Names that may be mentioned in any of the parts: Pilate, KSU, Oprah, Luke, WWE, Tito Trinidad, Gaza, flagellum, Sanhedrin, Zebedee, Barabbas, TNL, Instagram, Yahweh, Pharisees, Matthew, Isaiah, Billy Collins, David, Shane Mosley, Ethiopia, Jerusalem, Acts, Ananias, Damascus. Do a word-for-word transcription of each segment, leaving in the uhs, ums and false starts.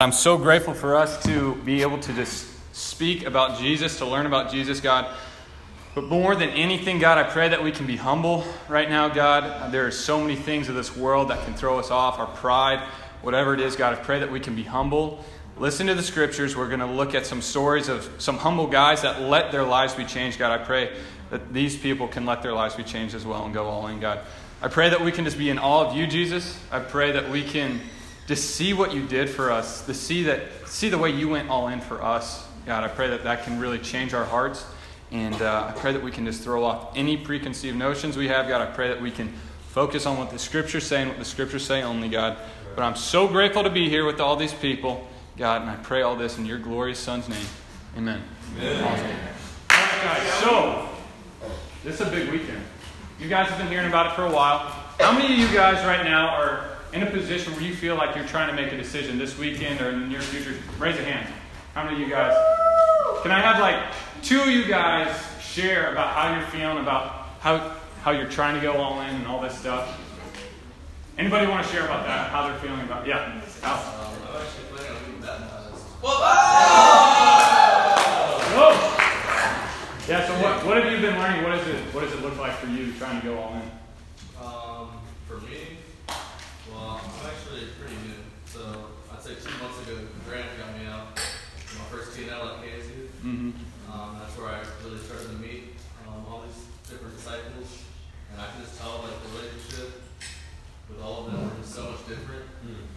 I'm so grateful for us to be able to just speak about Jesus, to learn about Jesus, God. But more than anything, God, I pray that we can be humble right now, God. There are so many things of this world that can throw us off, our pride, whatever it is, God. I pray that we can be humble. Listen to the scriptures. We're going to look at some stories of some humble guys that let their lives be changed, God. I pray that these people can let their lives be changed as well and go all in, God. I pray that we can just be in awe of you, Jesus. I pray that we can to see what you did for us, to see that, see the way you went all in for us. God, I pray that that can really change our hearts. And uh, I pray that we can just throw off any preconceived notions we have. God, I pray that we can focus on what the Scripture's saying, what the Scriptures say only, God. But I'm so grateful to be here with all these people, God. And I pray all this in your glorious Son's name. Amen. Amen. Awesome. All right, guys. So, this is a big weekend. You guys have been hearing about it for a while. How many of you guys right now are in a position where you feel like you're trying to make a decision this weekend or in the near future? Raise a hand. How many of you guys? Can I have like two of you guys share about how you're feeling, about how how you're trying to go all in and all this stuff? Anybody want to share about that? How they're feeling about? Yeah. How? Whoa. Yeah. So what what have you been learning? What is it? What does it look like for you trying to go all in? Um, for me. Well, I'm actually pretty new. So I'd say two months ago, Grant got me out for my first T N L at K S U. Mm-hmm. Um, that's where I really started to meet um, all these different disciples. And I can just tell, like, the relationship with all of them was so much different, mm-hmm.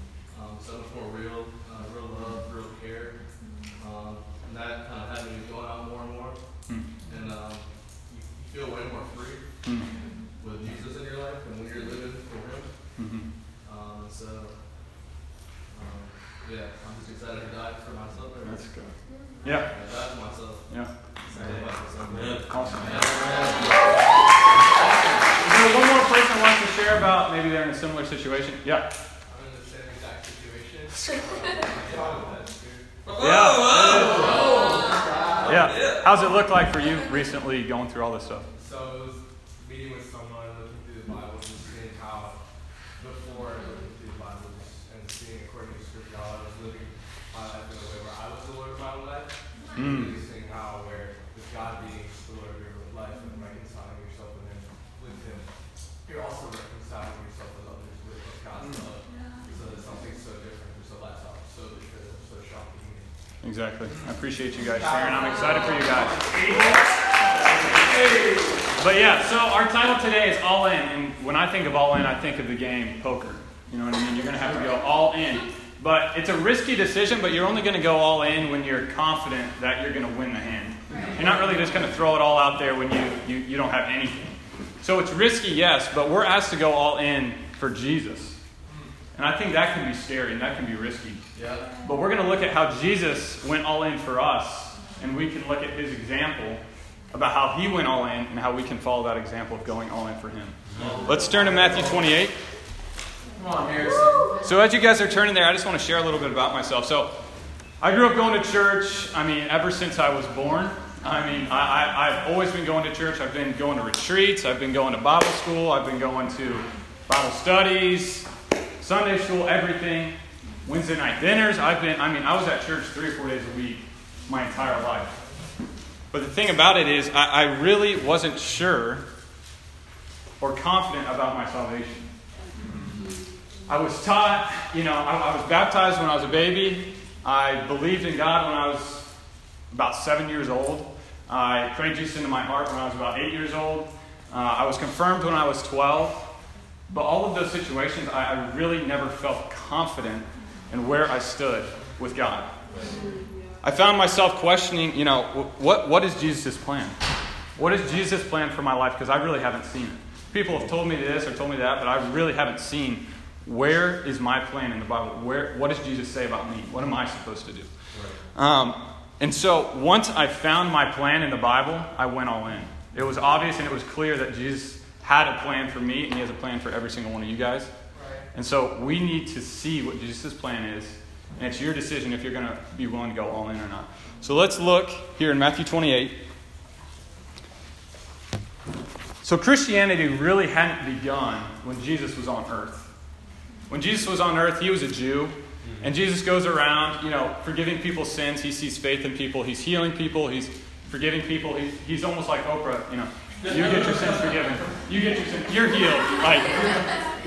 um, so much more real, uh, real love, real care. Mm-hmm. Um, and that kind of had me going out more and more. Mm-hmm. And um, you, you feel way more free mm-hmm. with Jesus in your life and when you're living for Him. Mm-hmm. So, um, yeah, I'm just excited to die for myself. Right? That's good. Yeah. I died for myself. Yeah. yeah. Awesome. Yeah. Is there one more person wants to share about maybe they're in a similar situation? Yeah. I'm in the same exact situation. yeah. Yeah. How's it look like for you recently going through all this stuff? So, it was meeting with someone, looking through the Bible, and seeing how before I was living my life in a way where I was the Lord of my own life. Mm. Really seeing how where with God being the Lord of your life and reconciling yourself with Him, with Him, you're also reconciling yourself with others with God's mm. love. Yeah. So there's something so different. There's a lifestyle so different, so shocking. Exactly. I appreciate you guys sharing. I'm excited for you guys. But yeah, so our title today is All In, and when I think of All In, I think of the game poker. You know what I mean? You're going to have to go all in. But it's a risky decision, but you're only going to go all in when you're confident that you're going to win the hand. You're not really just going to throw it all out there when you, you, you don't have anything. So it's risky, yes, but we're asked to go all in for Jesus. And I think that can be scary and that can be risky. Yeah. But we're going to look at how Jesus went all in for us, and we can look at His example about how He went all in and how we can follow that example of going all in for Him. Let's turn to Matthew twenty-eight. Come on, Harrison. So as you guys are turning there, I just want to share a little bit about myself. So I grew up going to church, I mean, ever since I was born. I mean, I, I, I've always been going to church. I've been going to retreats. I've been going to Bible school. I've been going to Bible studies, Sunday school, everything. Wednesday night dinners. I've been, I mean, I was at church three or four days a week my entire life. But the thing about it is I, I really wasn't sure or confident about my salvation. I was taught, you know, I, I was baptized when I was a baby. I believed in God when I was about seven years old. I prayed Jesus into my heart when I was about eight years old. Uh, I was confirmed when I was twelve. But all of those situations, I, I really never felt confident in where I stood with God. I found myself questioning, you know, what what is Jesus' plan? What is Jesus' plan for my life? Because I really haven't seen it. People have told me this or told me that, but I really haven't seen where is my plan in the Bible? Where? What does Jesus say about me? What am I supposed to do? Right. Um, and so once I found my plan in the Bible, I went all in. It was obvious and it was clear that Jesus had a plan for me and He has a plan for every single one of you guys. Right. And so we need to see what Jesus' plan is. And it's your decision if you're going to be willing to go all in or not. So let's look here in Matthew twenty-eight. So Christianity really hadn't begun when Jesus was on earth. When Jesus was on earth, He was a Jew. Mm-hmm. And Jesus goes around, you know, forgiving people's sins. He sees faith in people. He's healing people. He's forgiving people. He's, he's almost like Oprah, you know. You get your sins forgiven. You get your sins. You're healed. Like,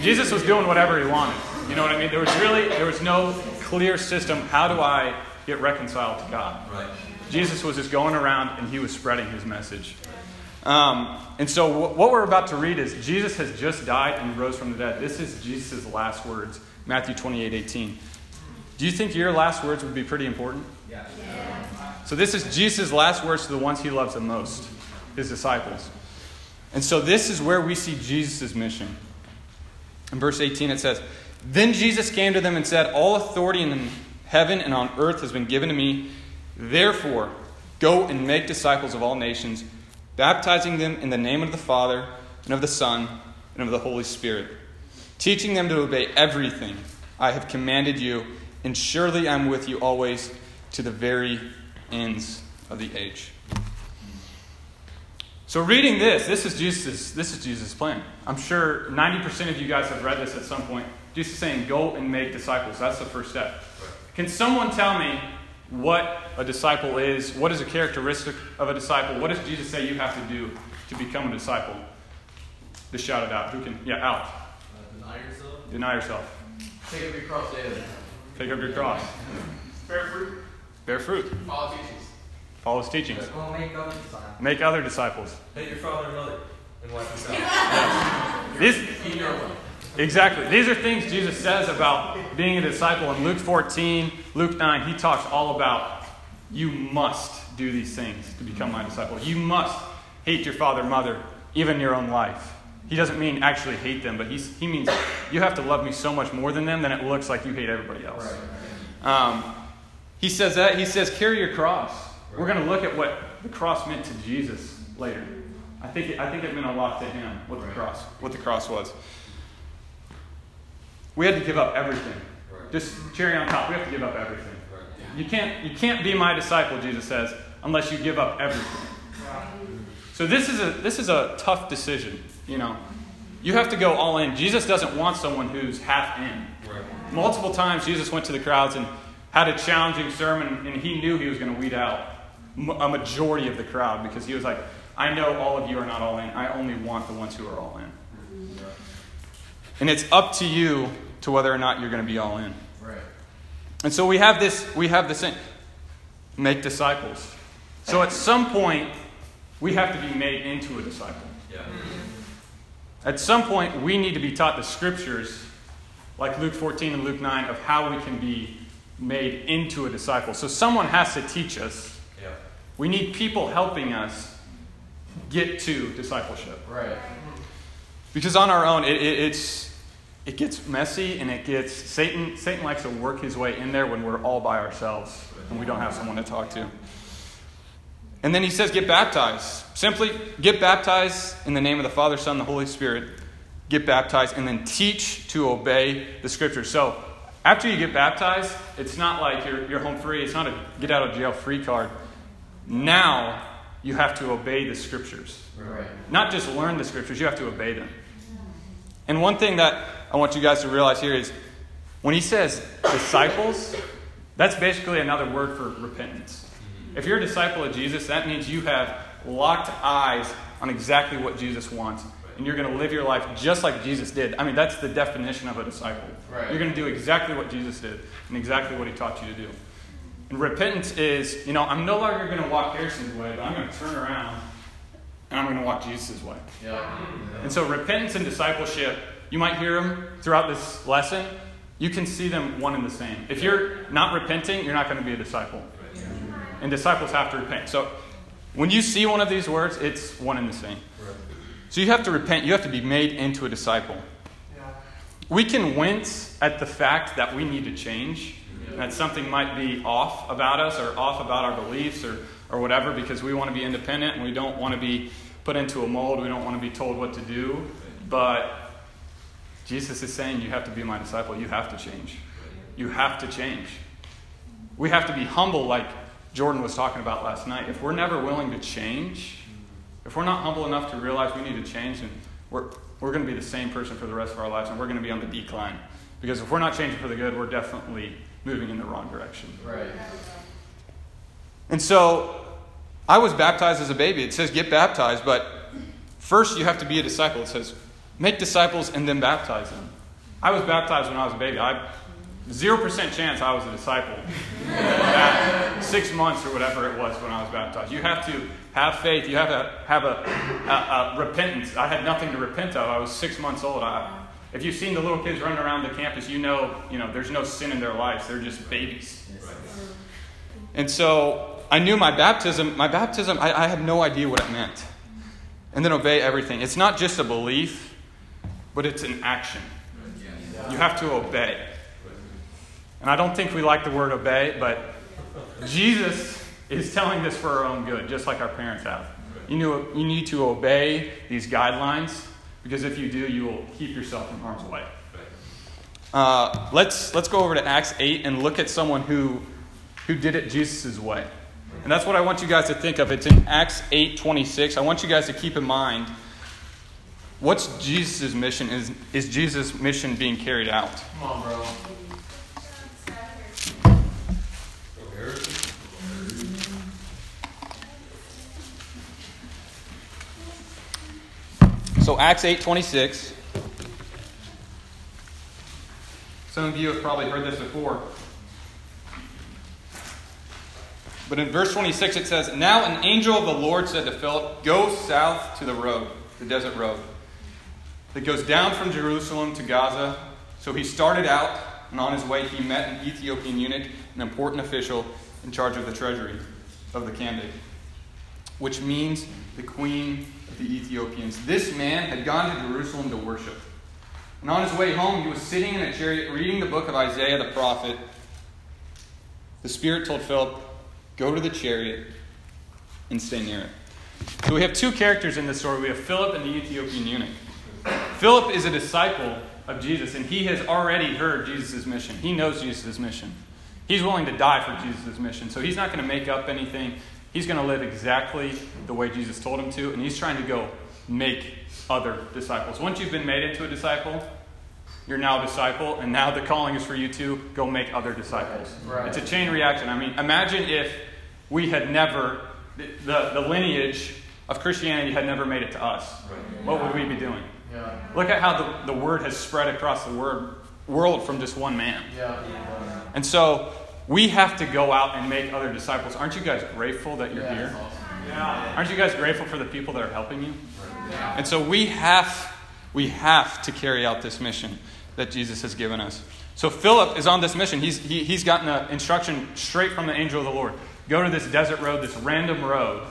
Jesus was doing whatever he wanted. You know what I mean? There was really, there was no clear system. How do I get reconciled to God? Right. Jesus was just going around and he was spreading his message. Um, and so w- what we're about to read is Jesus has just died and rose from the dead. This is Jesus' last words, Matthew twenty-eight eighteen. Do you think your last words would be pretty important? Yeah. Yeah. So this is Jesus' last words to the ones he loves the most, his disciples. And so this is where we see Jesus' mission. In verse eighteen it says, "Then Jesus came to them and said, 'All authority in heaven and on earth has been given to me. Therefore, go and make disciples of all nations, baptizing them in the name of the Father and of the Son and of the Holy Spirit, teaching them to obey everything I have commanded you, and surely I'm with you always to the very ends of the age.'" So reading this, this is Jesus' this is Jesus' plan. I'm sure ninety percent of you guys have read this at some point. Jesus is saying, go and make disciples. That's the first step. Can someone tell me what a disciple is? What is a characteristic of a disciple? What does Jesus say you have to do to become a disciple? Just shout it out. Who can? Yeah, out. Uh, deny yourself. Deny yourself. Take up your cross daily. Take up your cross. Bear fruit. Bear fruit. Follow teachings. Follow his teachings. Go make other disciples. Make other disciples. Hate your father and mother and wife and son. This. Your wife. Exactly. These are things Jesus says about being a disciple. In Luke fourteen, Luke nine, he talks all about you must do these things to become my disciple. You must hate your father, mother, even your own life. He doesn't mean actually hate them, but he's, he means you have to love me so much more than them that it looks like you hate everybody else. Right, right. Um, he says that. He says, carry your cross. Right. We're going to look at what the cross meant to Jesus later. I think it, I think it meant a lot to him, what the right. cross, what the cross was. We had to give up everything. Right. Just cherry on top. We have to give up everything. Right. Yeah. You can't you can't be my disciple, Jesus says, unless you give up everything. Right. So this is a this is a tough decision, you know. You have to go all in. Jesus doesn't want someone who's half in. Right. Multiple times Jesus went to the crowds and had a challenging sermon, and he knew he was going to weed out a majority of the crowd because he was like, I know all of you are not all in. I only want the ones who are all in. And it's up to you to whether or not you're going to be all in. Right. And so we have this, we have this thing. Make disciples. So at some point, we have to be made into a disciple. Yeah. At some point, we need to be taught the scriptures, like Luke fourteen and Luke nine, of how we can be made into a disciple. So someone has to teach us. Yeah. We need people helping us get to discipleship. Right. Because on our own, it, it, it's it gets messy, and it gets Satan. Satan likes to work his way in there when we're all by ourselves and we don't have someone to talk to. And then he says, "Get baptized." Simply get baptized in the name of the Father, Son, and the Holy Spirit. Get baptized, and then teach to obey the Scriptures. So after you get baptized, it's not like you're you're home free. It's not a get out of jail free card. Now you have to obey the Scriptures. Right. Not just learn the Scriptures, you have to obey them. And one thing that I want you guys to realize here is when he says disciples, that's basically another word for repentance. If you're a disciple of Jesus, that means you have locked eyes on exactly what Jesus wants. And you're going to live your life just like Jesus did. I mean, that's the definition of a disciple. Right. You're going to do exactly what Jesus did and exactly what he taught you to do. And repentance is, you know, I'm no longer going to walk Harrison's way, but I'm going to turn around and I'm going to walk Jesus' way. Yeah. Yeah. And so repentance and discipleship, you might hear them throughout this lesson. You can see them one and the same. If you're not repenting, you're not going to be a disciple. Yeah. And disciples have to repent. So when you see one of these words, it's one and the same. Right. So you have to repent. You have to be made into a disciple. Yeah. We can wince at the fact that we need to change. That something might be off about us or off about our beliefs or, or whatever because we want to be independent and we don't want to be put into a mold. We don't want to be told what to do. But Jesus is saying you have to be my disciple. You have to change. You have to change. We have to be humble like Jordan was talking about last night. If we're never willing to change, if we're not humble enough to realize we need to change, then we're, we're going to be the same person for the rest of our lives and we're going to be on the decline. Because if we're not changing for the good, we're definitely moving in the wrong direction. Right. And so I was baptized as a baby. It says get baptized, but first you have to be a disciple. It says make disciples and then baptize them. I was baptized when I was a baby. I zero percent chance I was a disciple. Six months or whatever it was when I was baptized. You have to have faith. You have to have a, a, a repentance. I had nothing to repent of. I was six months old. I, if you've seen the little kids running around the campus, you know, you know, there's no sin in their lives. They're just babies. And so I knew my baptism. My baptism, I, I had no idea what it meant. And then obey everything. It's not just a belief, but it's an action. You have to obey. And I don't think we like the word obey, but Jesus is telling this for our own good, just like our parents have. You know, you need to obey these guidelines, because if you do, you will keep yourself from harm's way. Uh, let's let's go over to Acts eight and look at someone who who did it Jesus' way. And that's what I want you guys to think of. It's in Acts eight twenty-six. I want you guys to keep in mind, what's Jesus' mission? Is, is Jesus' mission being carried out? Come on, bro. So Acts eight twenty-six. Some of you have probably heard this before. But in verse twenty-six it says, "Now an angel of the Lord said to Philip, go south to the road, the desert road, that goes down from Jerusalem to Gaza. So he started out, and on his way he met an Ethiopian eunuch, an important official in charge of the treasury of the Candace, which means the queen of the Ethiopians. This man had gone to Jerusalem to worship. And on his way home, he was sitting in a chariot reading the book of Isaiah the prophet. The Spirit told Philip, go to the chariot and stay near it." So we have two characters in this story. We have Philip and the Ethiopian eunuch. Philip is a disciple of Jesus, and he has already heard Jesus' mission. He knows Jesus' mission. He's willing to die for Jesus' mission. So he's not going to make up anything. He's going to live exactly the way Jesus told him to, and he's trying to go make other disciples. Once you've been made into a disciple, you're now a disciple, and now the calling is for you to go make other disciples. Right. It's a chain reaction. I mean, imagine if we had never, the, the, the lineage of Christianity had never made it to us. Right. What would we be doing? Yeah. Look at how the, the word has spread across the word, world from just one man. Yeah. Yeah. And so we have to go out and make other disciples. Aren't you guys grateful that you're yeah, here? Awesome. Yeah. Aren't you guys grateful for the people that are helping you? Yeah. And so we have we have to carry out this mission that Jesus has given us. So Philip is on this mission. He's he, he's gotten an instruction straight from the angel of the Lord. Go to this desert road, this random road.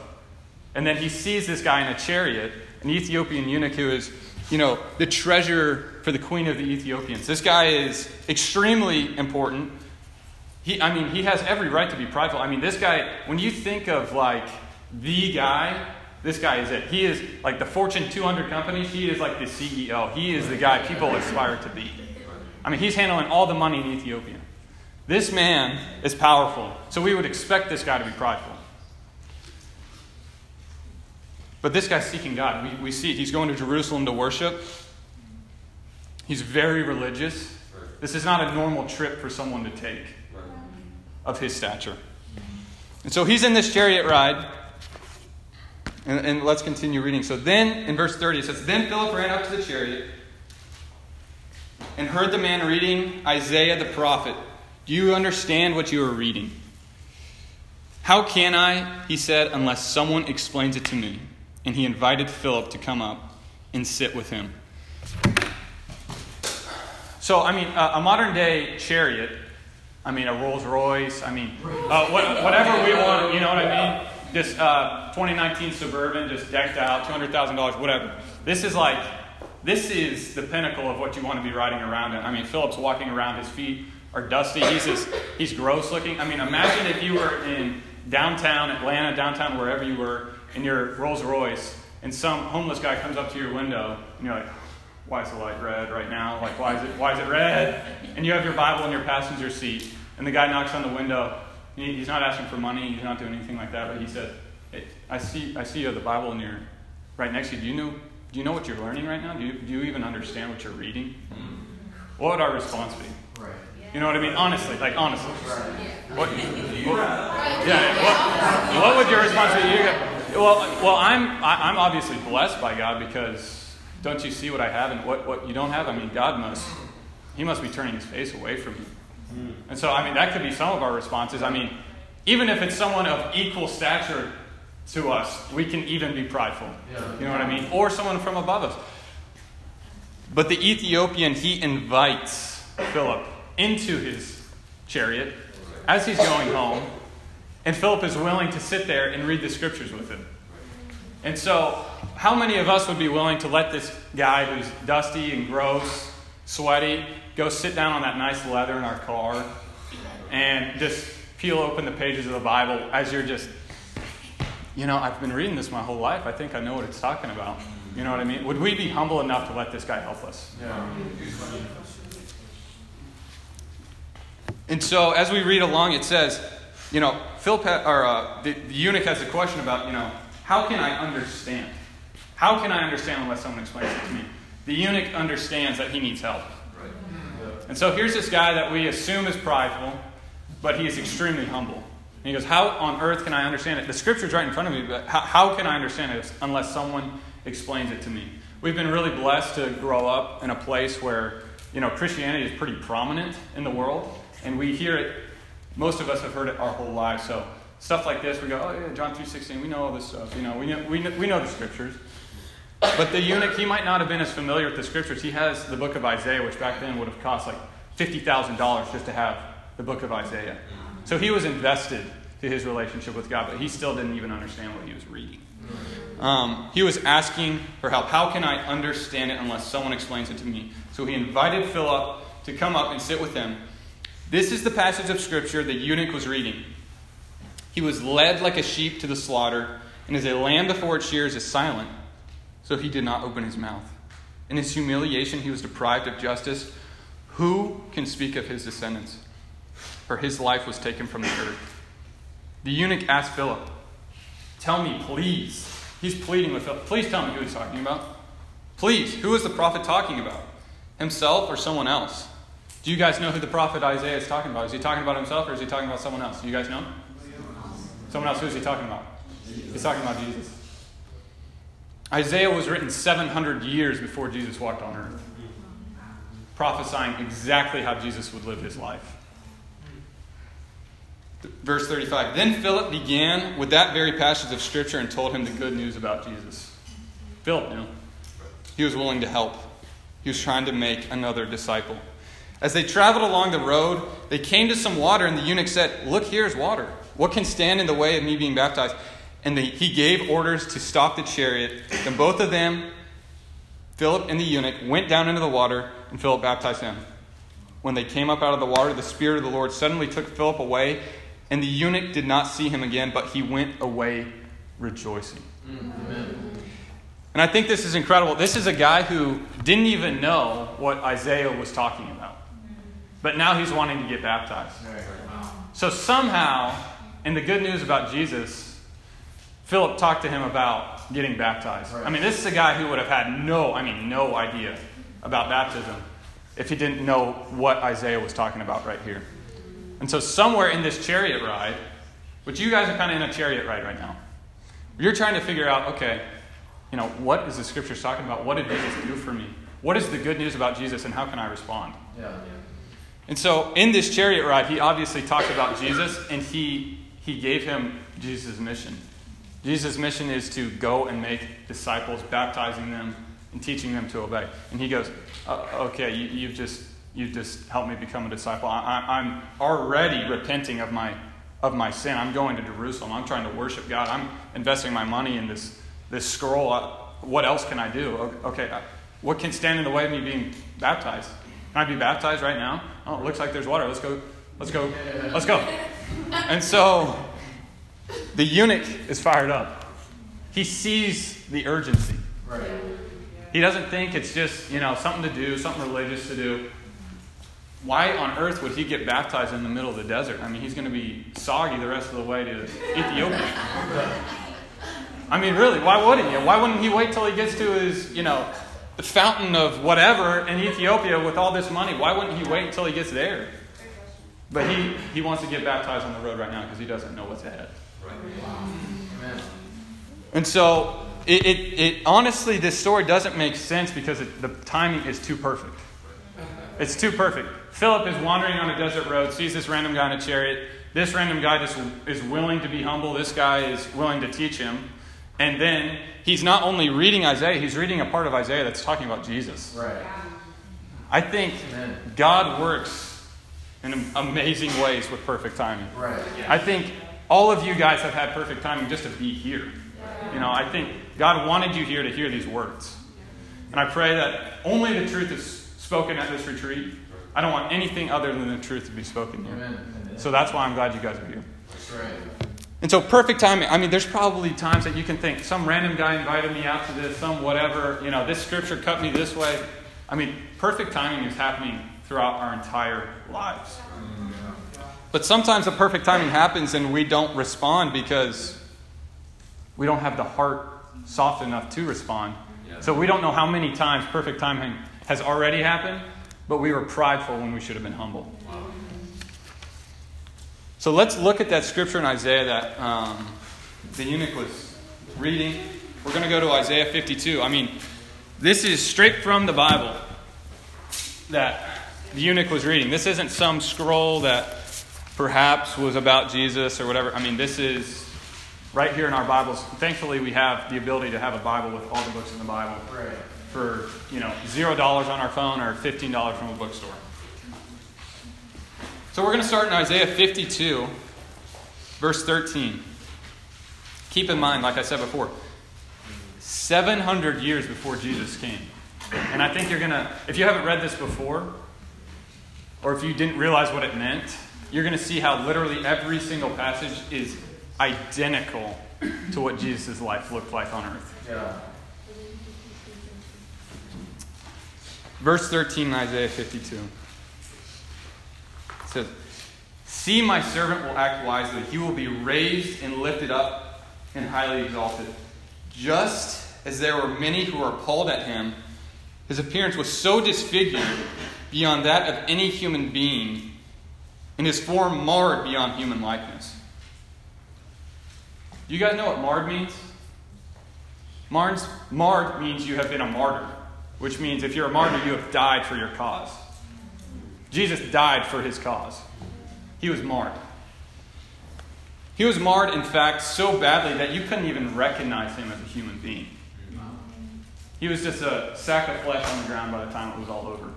And then he sees this guy in a chariot, an Ethiopian eunuch who is, you know, the treasurer for the queen of the Ethiopians. This guy is extremely important. He, I mean, he has every right to be prideful. I mean, this guy, when you think of, like, the guy, this guy is it. He is, like, the Fortune two hundred companies, he is, like, the C E O. He is the guy people aspire to be. I mean, he's handling all the money in Ethiopia. This man is powerful, so we would expect this guy to be prideful. But this guy's seeking God. We, we see it. He's going to Jerusalem to worship. He's very religious. This is not a normal trip for someone to take of his stature. And so he's in this chariot ride. And, and let's continue reading. So then, in verse thirty, it says, "Then Philip ran up to the chariot and heard the man reading Isaiah the prophet. 'Do you understand what you are reading?' 'How can I,' he said, 'unless someone explains it to me?' And he invited Philip to come up and sit with him." So, I mean, uh, a modern-day chariot, I mean, a Rolls Royce, I mean, uh, what, whatever we want, you know what I mean? This uh, twenty nineteen Suburban, just decked out, two hundred thousand dollars, whatever. This is like, this is the pinnacle of what you want to be riding around in. I mean, Philip's walking around, his feet are dusty, he's, just, he's gross-looking. I mean, imagine if you were in downtown Atlanta, downtown wherever you were, in your Rolls Royce, and some homeless guy comes up to your window, and you're like, "Why is the light red right now? Like, why is it why is it red?" And you have your Bible in your passenger seat, and the guy knocks on the window. He's not asking for money, he's not doing anything like that, but he said, "Hey, I see I see you have the Bible in your right next to you. Do you know do you know what you're learning right now? Do you do you even understand what you're reading?" What would our response be? Right. Yeah. You know what I mean? Honestly, like honestly. What? what yeah. What, what would your response be? You go, well, well, I'm I'm obviously blessed by God because don't you see what I have and what, what you don't have? I mean, God must He must be turning His face away from you. Mm. And so, I mean, that could be some of our responses. I mean, even if it's someone of equal stature to us, we can even be prideful. Yeah. You know what I mean? Or someone from above us. But the Ethiopian, he invites Philip into his chariot as he's going home. And Philip is willing to sit there and read the scriptures with him. And so, how many of us would be willing to let this guy who's dusty and gross, sweaty, go sit down on that nice leather in our car and just peel open the pages of the Bible as you're just, you know, I've been reading this my whole life. I think I know what it's talking about. You know what I mean? Would we be humble enough to let this guy help us? Yeah. And so as we read along, it says, you know, Philip ha- or uh, the, the eunuch has a question about, you know, how can I understand? How can I understand unless someone explains it to me? The eunuch understands that he needs help. Right. Yeah. And so here's this guy that we assume is prideful, but he is extremely humble. And he goes, how on earth can I understand it? The scripture's right in front of me, but how, how can I understand it unless someone explains it to me? We've been really blessed to grow up in a place where, you know, Christianity is pretty prominent in the world, and we hear it, most of us have heard it our whole lives. So stuff like this, we go, oh yeah, John three sixteen, we know all this stuff, you know, we know, we know, we know the scriptures. But the eunuch, he might not have been as familiar with the scriptures. He has the book of Isaiah, which back then would have cost like fifty thousand dollars just to have the book of Isaiah. So he was invested to his relationship with God, but he still didn't even understand what he was reading. Um, he was asking for help. How can I understand it unless someone explains it to me? So he invited Philip to come up and sit with him. This is the passage of scripture the eunuch was reading. He was led like a sheep to the slaughter, and as a lamb before its shears is silent, so he did not open his mouth. In his humiliation, he was deprived of justice. Who can speak of his descendants? For his life was taken from the earth. The eunuch asked Philip, tell me, please. He's pleading with Philip. Please tell me who he's talking about. Please, who is the prophet talking about? Himself or someone else? Do you guys know who the prophet Isaiah is talking about? Is he talking about himself or is he talking about someone else? Do you guys know? Someone else. Who is he talking about? He's talking about Jesus. Isaiah was written seven hundred years before Jesus walked on earth, prophesying exactly how Jesus would live his life. Verse thirty-five, then Philip began with that very passage of scripture and told him the good news about Jesus. Philip knew. He was willing to help. He was trying to make another disciple. As they traveled along the road, they came to some water, and the eunuch said, look, here's water. What can stand in the way of me being baptized? And they, he gave orders to stop the chariot. Then both of them, Philip and the eunuch, went down into the water, and Philip baptized him. When they came up out of the water, the Spirit of the Lord suddenly took Philip away, and the eunuch did not see him again, but he went away rejoicing. Amen. And I think this is incredible. This is a guy who didn't even know what Isaiah was talking about. But now he's wanting to get baptized. So somehow, in the good news about Jesus, Philip talked to him about getting baptized. Right. I mean, this is a guy who would have had no, I mean, no idea about baptism if he didn't know what Isaiah was talking about right here. And so somewhere in this chariot ride, which you guys are kind of in a chariot ride right now, you're trying to figure out, okay, you know, what is the scriptures talking about? What did Jesus do for me? What is the good news about Jesus, and how can I respond? Yeah, yeah. And so in this chariot ride, he obviously talked about Jesus, and he he gave him Jesus' mission. Jesus' mission is to go and make disciples, baptizing them and teaching them to obey. And he goes, uh, okay, you, you've just... You've just helped me become a disciple. I, I'm already repenting of my of my sin. I'm going to Jerusalem. I'm trying to worship God. I'm investing my money in this this scroll. I, what else can I do? Okay, I, what can stand in the way of me being baptized? Can I be baptized right now? Oh, it looks like there's water. Let's go. Let's go. Let's go. And so the eunuch is fired up. He sees the urgency. Right. He doesn't think it's just, you know, something to do, something religious to do. Why on earth would he get baptized in the middle of the desert? I mean, he's going to be soggy the rest of the way to Ethiopia. I mean, really, why wouldn't you? Why wouldn't he wait till he gets to his, you know, the fountain of whatever in Ethiopia with all this money? Why wouldn't he wait until he gets there? But he, he wants to get baptized on the road right now because he doesn't know what's ahead. Right. Wow. Amen. And so it, it, it honestly, this story doesn't make sense because it, the timing is too perfect. It's too perfect. Philip is wandering on a desert road, sees this random guy in a chariot. This random guy just is willing to be humble. This guy is willing to teach him. And then he's not only reading Isaiah, he's reading a part of Isaiah that's talking about Jesus. Right. I think Amen. God works in amazing ways with perfect timing. Right. Yeah. I think all of you guys have had perfect timing just to be here. Yeah. You know, I think God wanted you here to hear these words. And I pray that only the truth is spoken at this retreat. I don't want anything other than the truth to be spoken here. Amen. So that's why I'm glad you guys are here. That's right. And so perfect timing. I mean, there's probably times that you can think, some random guy invited me out to this, some whatever, you know, this scripture cut me this way. I mean, perfect timing is happening throughout our entire lives. But sometimes the perfect timing happens and we don't respond because we don't have the heart soft enough to respond. So we don't know how many times perfect timing has already happened, but we were prideful when we should have been humble. So let's look at that scripture in Isaiah that um, the eunuch was reading. We're going to go to Isaiah fifty-two. I mean, this is straight from the Bible that the eunuch was reading. This isn't some scroll that perhaps was about Jesus or whatever. I mean, this is right here in our Bibles. Thankfully, we have the ability to have a Bible with all the books in the Bible for, you know, zero dollars on our phone or fifteen dollars from a bookstore. So we're going to start in Isaiah fifty-two, verse thirteen. Keep in mind, like I said before, seven hundred years before Jesus came. And I think you're going to, if you haven't read this before, or if you didn't realize what it meant, you're going to see how literally every single passage is identical to what Jesus' life looked like on earth. Yeah. Verse thirteen in Isaiah fifty-two. It says, "See, my servant will act wisely. He will be raised and lifted up and highly exalted. Just as there were many who were appalled at him, his appearance was so disfigured beyond that of any human being, and his form marred beyond human likeness." Do you guys know what marred means? Marred, marred means you have been a martyr, which means if you're a martyr, you have died for your cause. Jesus died for his cause. He was marred. He was marred, in fact, so badly that you couldn't even recognize him as a human being. He was just a sack of flesh on the ground by the time it was all over.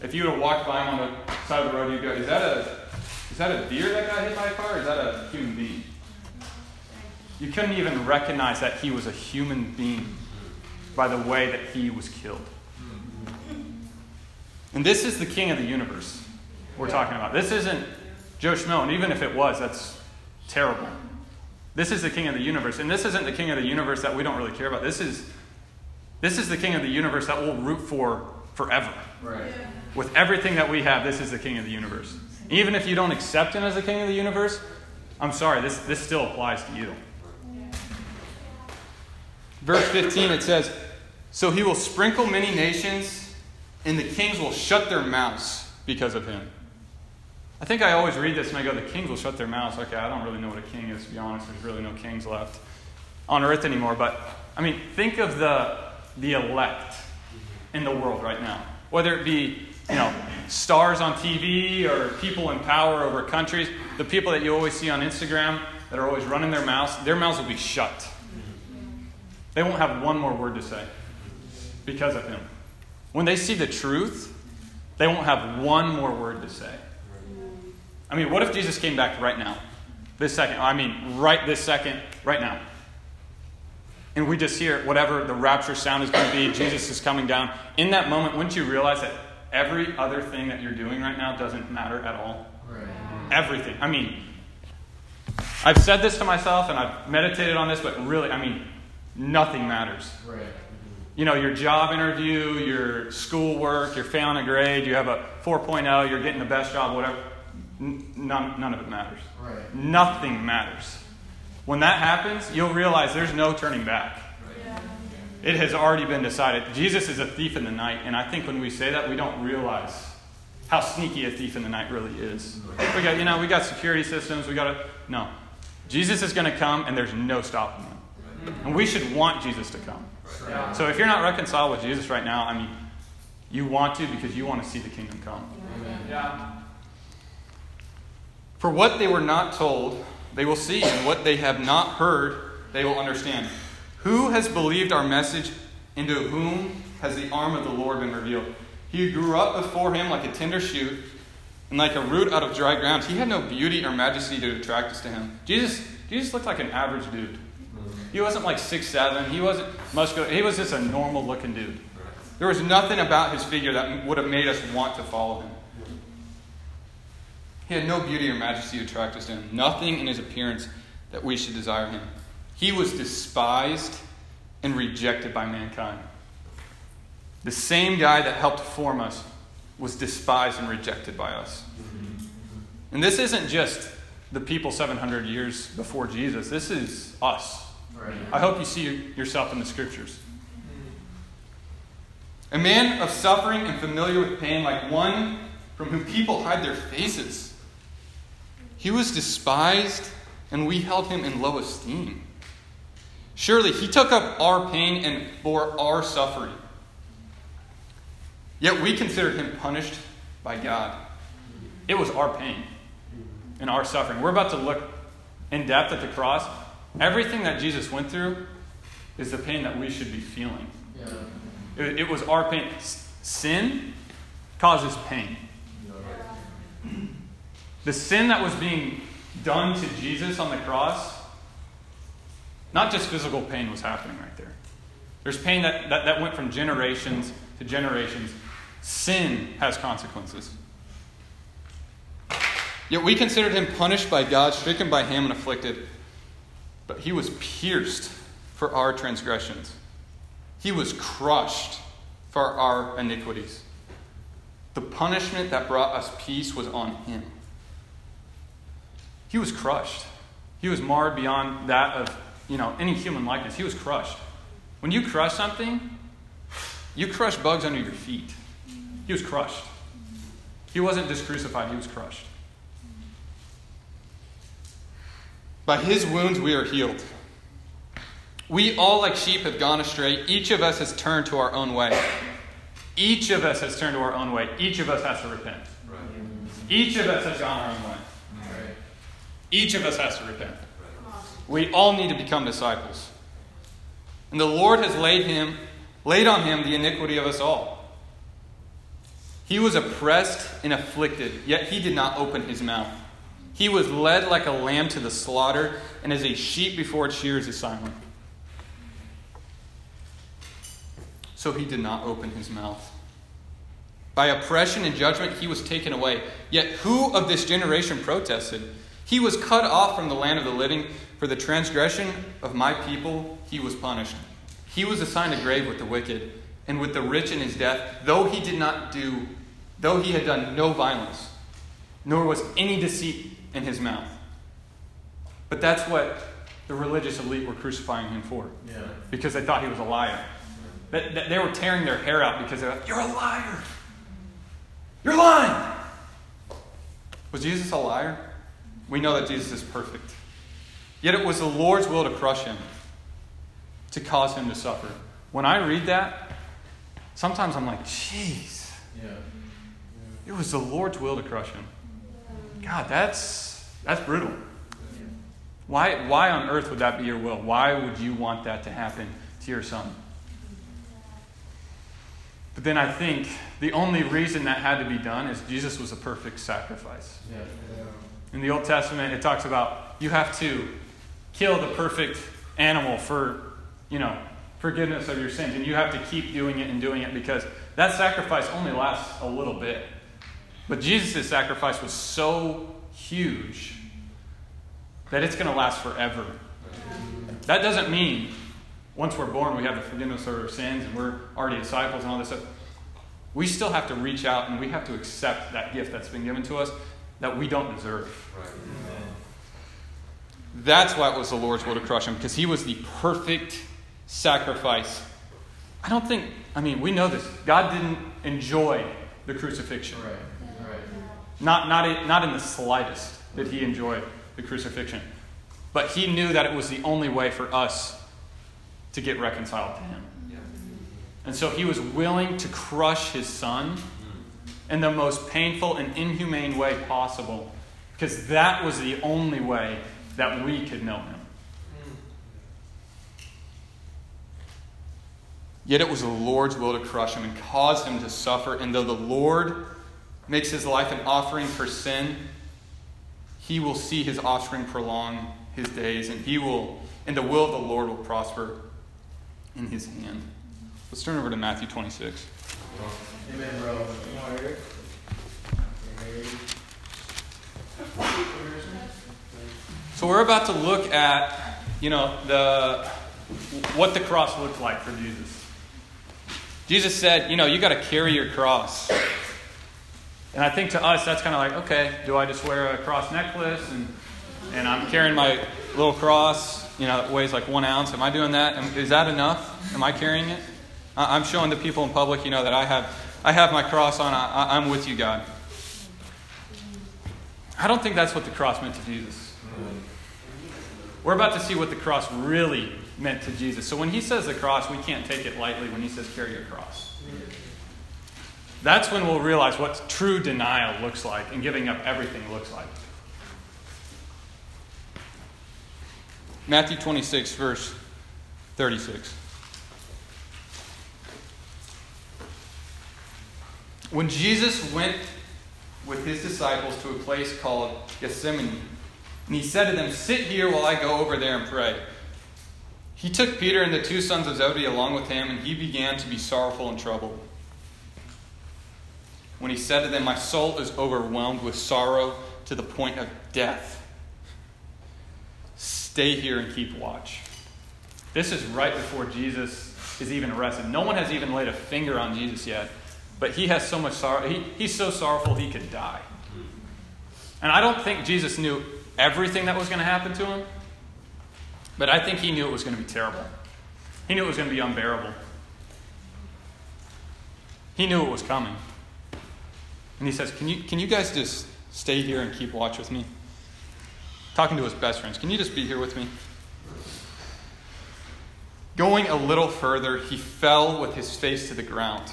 If you would have walked by him on the side of the road, you'd go, is that a, is that a deer that got hit by a car, or is that a human being? You couldn't even recognize that he was a human being by the way that he was killed. And this is the king of the universe we're talking about. This isn't Joe Schmo, and even if it was, that's terrible. This is the king of the universe. And this isn't the king of the universe that we don't really care about. This is this is the king of the universe that we'll root for forever. Right. With everything that we have, this is the king of the universe. Even if you don't accept him as the king of the universe, I'm sorry, this, this still applies to you. Verse fifteen, it says, "So he will sprinkle many nations, and the kings will shut their mouths because of him." I think I always read this and I go, the kings will shut their mouths. Okay, I don't really know what a king is, to be honest. There's really no kings left on earth anymore. But, I mean, think of the, the elect in the world right now. Whether it be, you know, stars on T V or people in power over countries. The people that you always see on Instagram that are always running their mouths, their mouths will be shut. They won't have one more word to say because of him. When they see the truth, they won't have one more word to say. I mean, what if Jesus came back right now? This second. I mean, right this second, right now. And we just hear whatever the rapture sound is going to be. Jesus is coming down. In that moment, wouldn't you realize that every other thing that you're doing right now doesn't matter at all? Right. Everything. I mean, I've said this to myself and I've meditated on this, but really, I mean, nothing matters. Right. You know, your job interview, your schoolwork, you're failing a grade, you have a four point oh, you're getting the best job, whatever. None, none of it matters. Right. Nothing matters. When that happens, you'll realize there's no turning back. Right. Yeah. It has already been decided. Jesus is a thief in the night, and I think when we say that, we don't realize how sneaky a thief in the night really is. We got, you know, we got security systems. We got to, no. Jesus is going to come, and there's no stopping him. And we should want Jesus to come. Yeah. So if you're not reconciled with Jesus right now, I mean, you want to because you want to see the kingdom come. Amen. Yeah. For what they were not told, they will see, and what they have not heard, they will understand. Who has believed our message? Into whom has the arm of the Lord been revealed? He grew up before him like a tender shoot and like a root out of dry ground. He had no beauty or majesty to attract us to him. Jesus, Jesus looked like an average dude. He wasn't like six seven. He wasn't muscular. He was just a normal-looking dude. There was nothing about his figure that would have made us want to follow him. He had no beauty or majesty to attract us to him. Nothing in his appearance that we should desire him. He was despised and rejected by mankind. The same guy that helped form us was despised and rejected by us. And this isn't just the people seven hundred years before Jesus. This is us. Right. I hope you see yourself in the scriptures. A man of suffering and familiar with pain, like one from whom people hide their faces. He was despised, and we held him in low esteem. Surely he took up our pain and bore our suffering. Yet we considered him punished by God. It was our pain and our suffering. We're about to look in depth at the cross. Everything that Jesus went through is the pain that we should be feeling. Yeah. It, it was our pain. Sin causes pain. Yeah. The sin that was being done to Jesus on the cross, not just physical pain was happening right there. There's pain that, that, that went from generations to generations. Sin has consequences. Yet we considered him punished by God, stricken by him, and afflicted. But he was pierced for our transgressions. He was crushed for our iniquities. The punishment that brought us peace was on him. He was crushed. He was marred beyond that of You know, any human likeness. He was crushed. When you crush something, you crush bugs under your feet. He was crushed. He wasn't just crucified. He was crushed. By his wounds we are healed. We all like sheep have gone astray. Each of us has turned to our own way. Each of us has turned to our own way. Each of us has to repent. Right. Each of us has gone our own way. Right. Each of us has to repent. We all need to become disciples. And the Lord has laid him, laid on him the iniquity of us all. He was oppressed and afflicted, yet he did not open his mouth. He was led like a lamb to the slaughter, and as a sheep before its shears is silent. So he did not open his mouth. By oppression and judgment he was taken away. Yet who of this generation protested? He was cut off from the land of the living. For the transgression of my people, he was punished. He was assigned a grave with the wicked and with the rich in his death, though he did not do, though he had done no violence, nor was any deceit in his mouth. But that's what the religious elite were crucifying him for. Yeah. Because they thought he was a liar. That, that they were tearing their hair out because they were like, you're a liar. You're lying. Was Jesus a liar? We know that Jesus is perfect. Yet it was the Lord's will to crush him, to cause him to suffer. When I read that, sometimes I'm like, jeez. Yeah. Yeah. It was the Lord's will to crush him. God, that's that's brutal. Yeah. Why, why on earth would that be your will? Why would you want that to happen to your son? But then I think the only reason that had to be done is Jesus was a perfect sacrifice. Yeah. Yeah. In the Old Testament, it talks about you have to kill the perfect animal for, you know, forgiveness of your sins. And you have to keep doing it and doing it because that sacrifice only lasts a little bit. But Jesus' sacrifice was so huge that it's going to last forever. That doesn't mean once we're born, we have the forgiveness of our sins and we're already disciples and all this stuff. We still have to reach out and we have to accept that gift that's been given to us that we don't deserve. Right. That's why it was the Lord's will to crush him, because he was the perfect sacrifice. I don't think, I mean, we know this. God didn't enjoy the crucifixion. Right. Not, not, in, not in the slightest did he enjoy the crucifixion. But he knew that it was the only way for us to get reconciled to him. Yeah. And so he was willing to crush his son in the most painful and inhumane way possible, because that was the only way that we could know him. Yet it was the Lord's will to crush him and cause him to suffer. And though the Lord makes his life an offering for sin, he will see his offspring prolong his days, and he will, and the will of the Lord will prosper in his hand. Let's turn over to Matthew twenty-six. Amen, bro. So we're about to look at, you know, the what the cross looked like for Jesus. Jesus said, you know, you got to carry your cross. And I think to us, that's kind of like, okay, do I just wear a cross necklace and and I'm carrying my little cross, you know, it weighs like one ounce. Am I doing that? Is that enough? Am I carrying it? I'm showing the people in public, you know, that I have I have my cross on. I, I'm with you, God. I don't think that's what the cross meant to Jesus. We're about to see what the cross really meant to Jesus. So when he says the cross, we can't take it lightly when he says carry your cross. That's when we'll realize what true denial looks like and giving up everything looks like. Matthew twenty-six, verse thirty-six. When Jesus went with his disciples to a place called Gethsemane, and he said to them, "Sit here while I go over there and pray." He took Peter and the two sons of Zebedee along with him, and he began to be sorrowful and troubled. When he said to them, "My soul is overwhelmed with sorrow to the point of death. Stay here and keep watch." This is right before Jesus is even arrested. No one has even laid a finger on Jesus yet, but he has so much sorrow. He, he's so sorrowful he could die. And I don't think Jesus knew everything that was going to happen to him, but I think he knew it was going to be terrible. He knew it was going to be unbearable. He knew it was coming. And he says, can you, can you guys just stay here and keep watch with me? Talking to his best friends. Can you just be here with me? Going a little further, he fell with his face to the ground.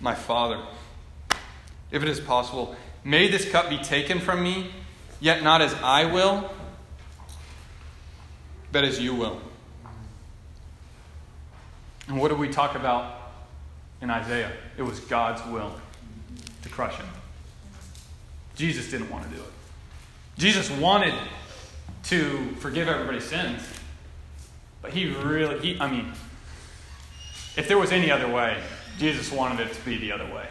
"My Father, if it is possible, may this cup be taken from me, yet not as I will, but as you will." And what do we talk about in Isaiah? It was God's will to crush him. Jesus didn't want to do it. Jesus wanted to forgive everybody's sins, but he really, he, I mean, if there was any other way, Jesus wanted it to be the other way.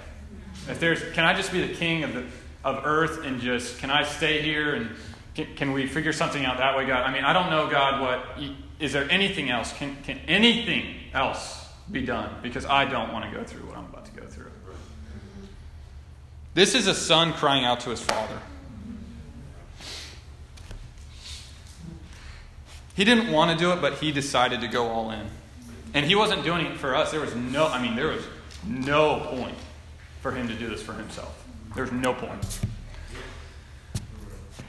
If there's, can I just be the king of the of earth and just, can I stay here and can, can we figure something out that way, God? I mean, I don't know, God, what, is there anything else? Can, can anything else be done? Because I don't want to go through what I'm about to go through. This is a son crying out to his father. He didn't want to do it, but he decided to go all in. And he wasn't doing it for us. There was no, I mean, there was no point for him to do this for himself. There was no point.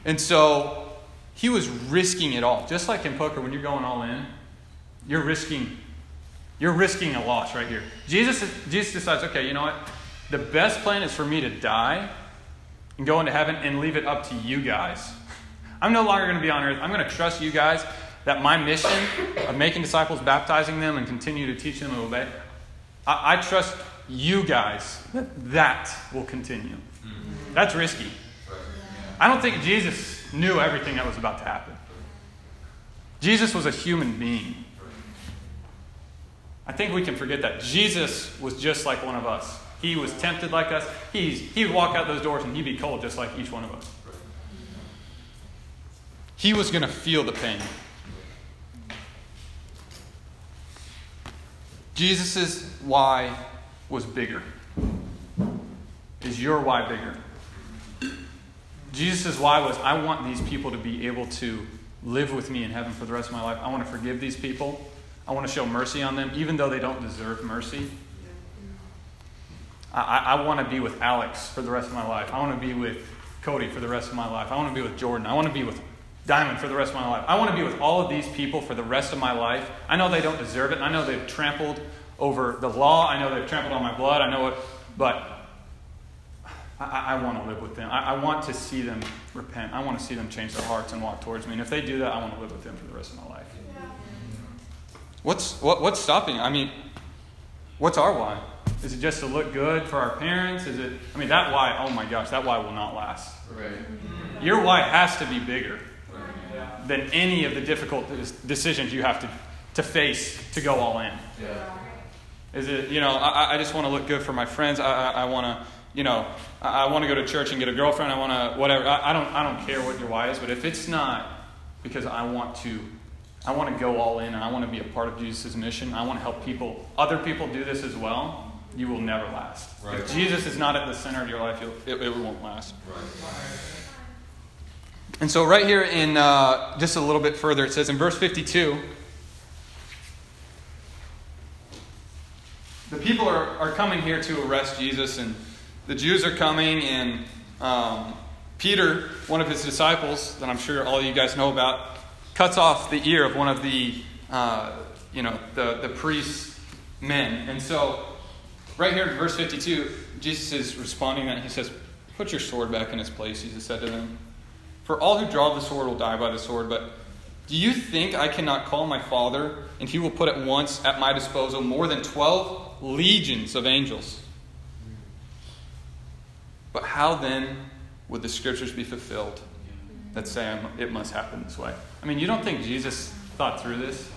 And so he was risking it all. Just like in poker, when you're going all in, you're risking, you're risking a loss right here. Jesus, Jesus decides, okay, you know what? The best plan is for me to die and go into heaven and leave it up to you guys. I'm no longer going to be on earth. I'm going to trust you guys that my mission of making disciples, baptizing them, and continue to teach them and obey, I, I trust you guys that that will continue. Mm-hmm. That's risky. I don't think Jesus knew everything that was about to happen. Jesus was a human being. I think we can forget that. Jesus was just like one of us. He was tempted like us. He's, he would walk out those doors and he'd be cold just like each one of us. He was going to feel the pain. Jesus' why was bigger. Is your why bigger? Jesus' why was, I want these people to be able to live with me in heaven for the rest of my life. I want to forgive these people. I want to show mercy on them, even though they don't deserve mercy. I, I want to be with Alex for the rest of my life. I want to be with Cody for the rest of my life. I want to be with Jordan. I want to be with Diamond for the rest of my life. I want to be with all of these people for the rest of my life. I know they don't deserve it. I know they've trampled over the law. I know they've trampled on my blood. I know it. But I, I want to live with them. I, I want to see them repent. I want to see them change their hearts and walk towards me. And if they do that, I want to live with them for the rest of my life. Yeah. What's what, what's stopping? I mean, what's our why? Is it just to look good for our parents? Is it? I mean, that why, oh my gosh, that why will not last. Right. Your why has to be bigger right. than any of the difficult decisions you have to, to face to go all in. Yeah. Is it, you know, I, I just want to look good for my friends. I, I, I want to, you know, I, I want to go to church and get a girlfriend. I want to, whatever. I, I don't I don't care what your why is, but if it's not because I want to, I want to go all in and I want to be a part of Jesus' mission. I want to help people, other people do this as well. You will never last. Right. If Jesus is not at the center of your life, you'll, it, it won't last. Right. And so right here in uh, just a little bit further, it says in verse fifty-two, the people are, are coming here to arrest Jesus, and the Jews are coming, and um, Peter, one of his disciples, that I'm sure all you guys know about, cuts off the ear of one of the, uh, you know, the, the priest's men. And so right here in verse fifty-two, Jesus is responding that he says, "Put your sword back in its place," Jesus said to them. "For all who draw the sword will die by the sword, but do you think I cannot call my Father, and he will put at once at my disposal more than twelve legions of angels? But how then would the scriptures be fulfilled that say it must happen this way?" I mean, you don't think Jesus thought through this?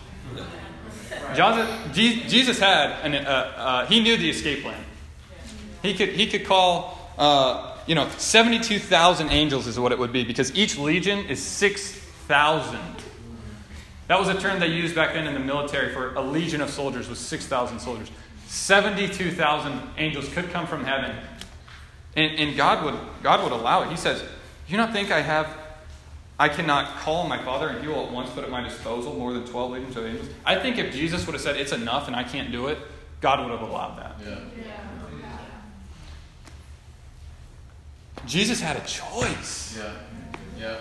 Jesus had, an, uh, uh, he knew the escape plan. He could, he could call, uh, you know, seventy-two thousand angels is what it would be, because each legion is six thousand. That was a term they used back then in the military for a legion of soldiers was six thousand soldiers. seventy-two thousand angels could come from heaven, and, and God would, God would allow it. He says, "You don't think I have... I cannot call my Father, and he will at once put at my disposal more than twelve legions of angels." I think if Jesus would have said, "It's enough and I can't do it," God would have allowed that. Yeah. Yeah. Jesus had a choice. Yeah. Yeah.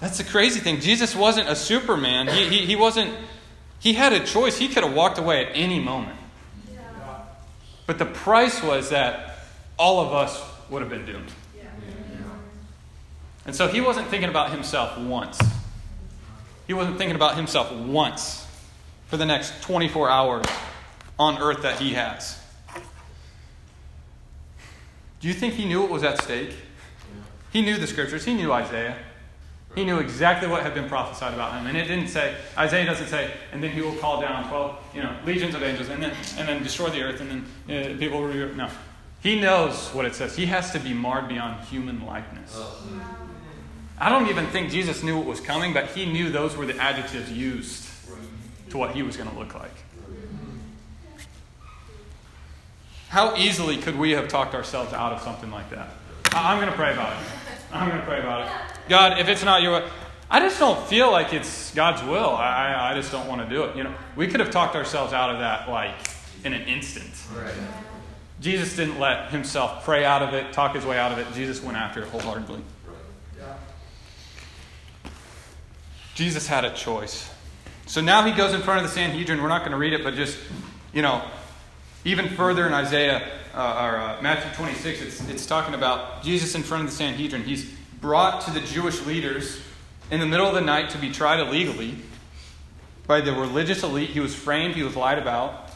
That's the crazy thing. Jesus wasn't a Superman. He, he, he wasn't, he had a choice. He could have walked away at any moment. Yeah. But the price was that all of us would have been doomed. And so he wasn't thinking about himself once. He wasn't thinking about himself once for the next twenty-four hours on earth that he has. Do you think he knew what was at stake? He knew the scriptures. He knew Isaiah. He knew exactly what had been prophesied about him. And it didn't say, Isaiah doesn't say, "And then he will call down twelve, you know, legions of angels, and then and then destroy the earth, and then uh, people will re-" No. He knows what it says. He has to be marred beyond human likeness. I don't even think Jesus knew what was coming, but he knew those were the adjectives used to what he was going to look like. How easily could we have talked ourselves out of something like that? I'm going to pray about it. I'm going to pray about it. God, if it's not your will, I just don't feel like it's God's will. I, I just don't want to do it. You know, we could have talked ourselves out of that like in an instant. Right. Jesus didn't let himself pray out of it, talk his way out of it. Jesus went after it wholeheartedly. Jesus had a choice. So now he goes in front of the Sanhedrin. We're not going to read it, but just, you know, even further in Isaiah uh, or uh, Matthew twenty-six, it's it's talking about Jesus in front of the Sanhedrin. He's brought to the Jewish leaders in the middle of the night to be tried illegally by the religious elite. He was framed. He was lied about.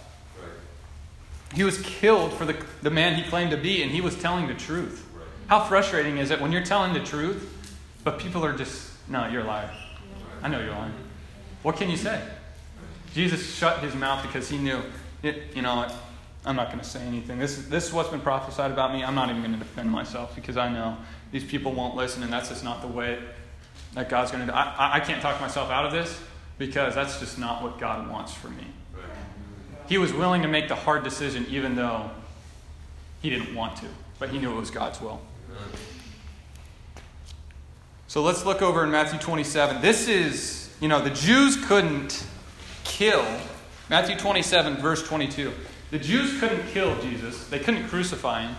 He was killed for the, the man he claimed to be, and he was telling the truth. How frustrating is it when you're telling the truth, but people are just, "No, you're a liar. I know you're lying." What can you say? Jesus shut his mouth because he knew, you know, "I'm not going to say anything. This, this is what's been prophesied about me. I'm not even going to defend myself because I know these people won't listen, and that's just not the way that God's going to do. I, I can't talk myself out of this because that's just not what God wants for me." He was willing to make the hard decision even though he didn't want to, but he knew it was God's will. So let's look over in Matthew twenty-seven. This is, you know, the Jews couldn't kill. Matthew twenty-seven, verse twenty-two. The Jews couldn't kill Jesus. They couldn't crucify him.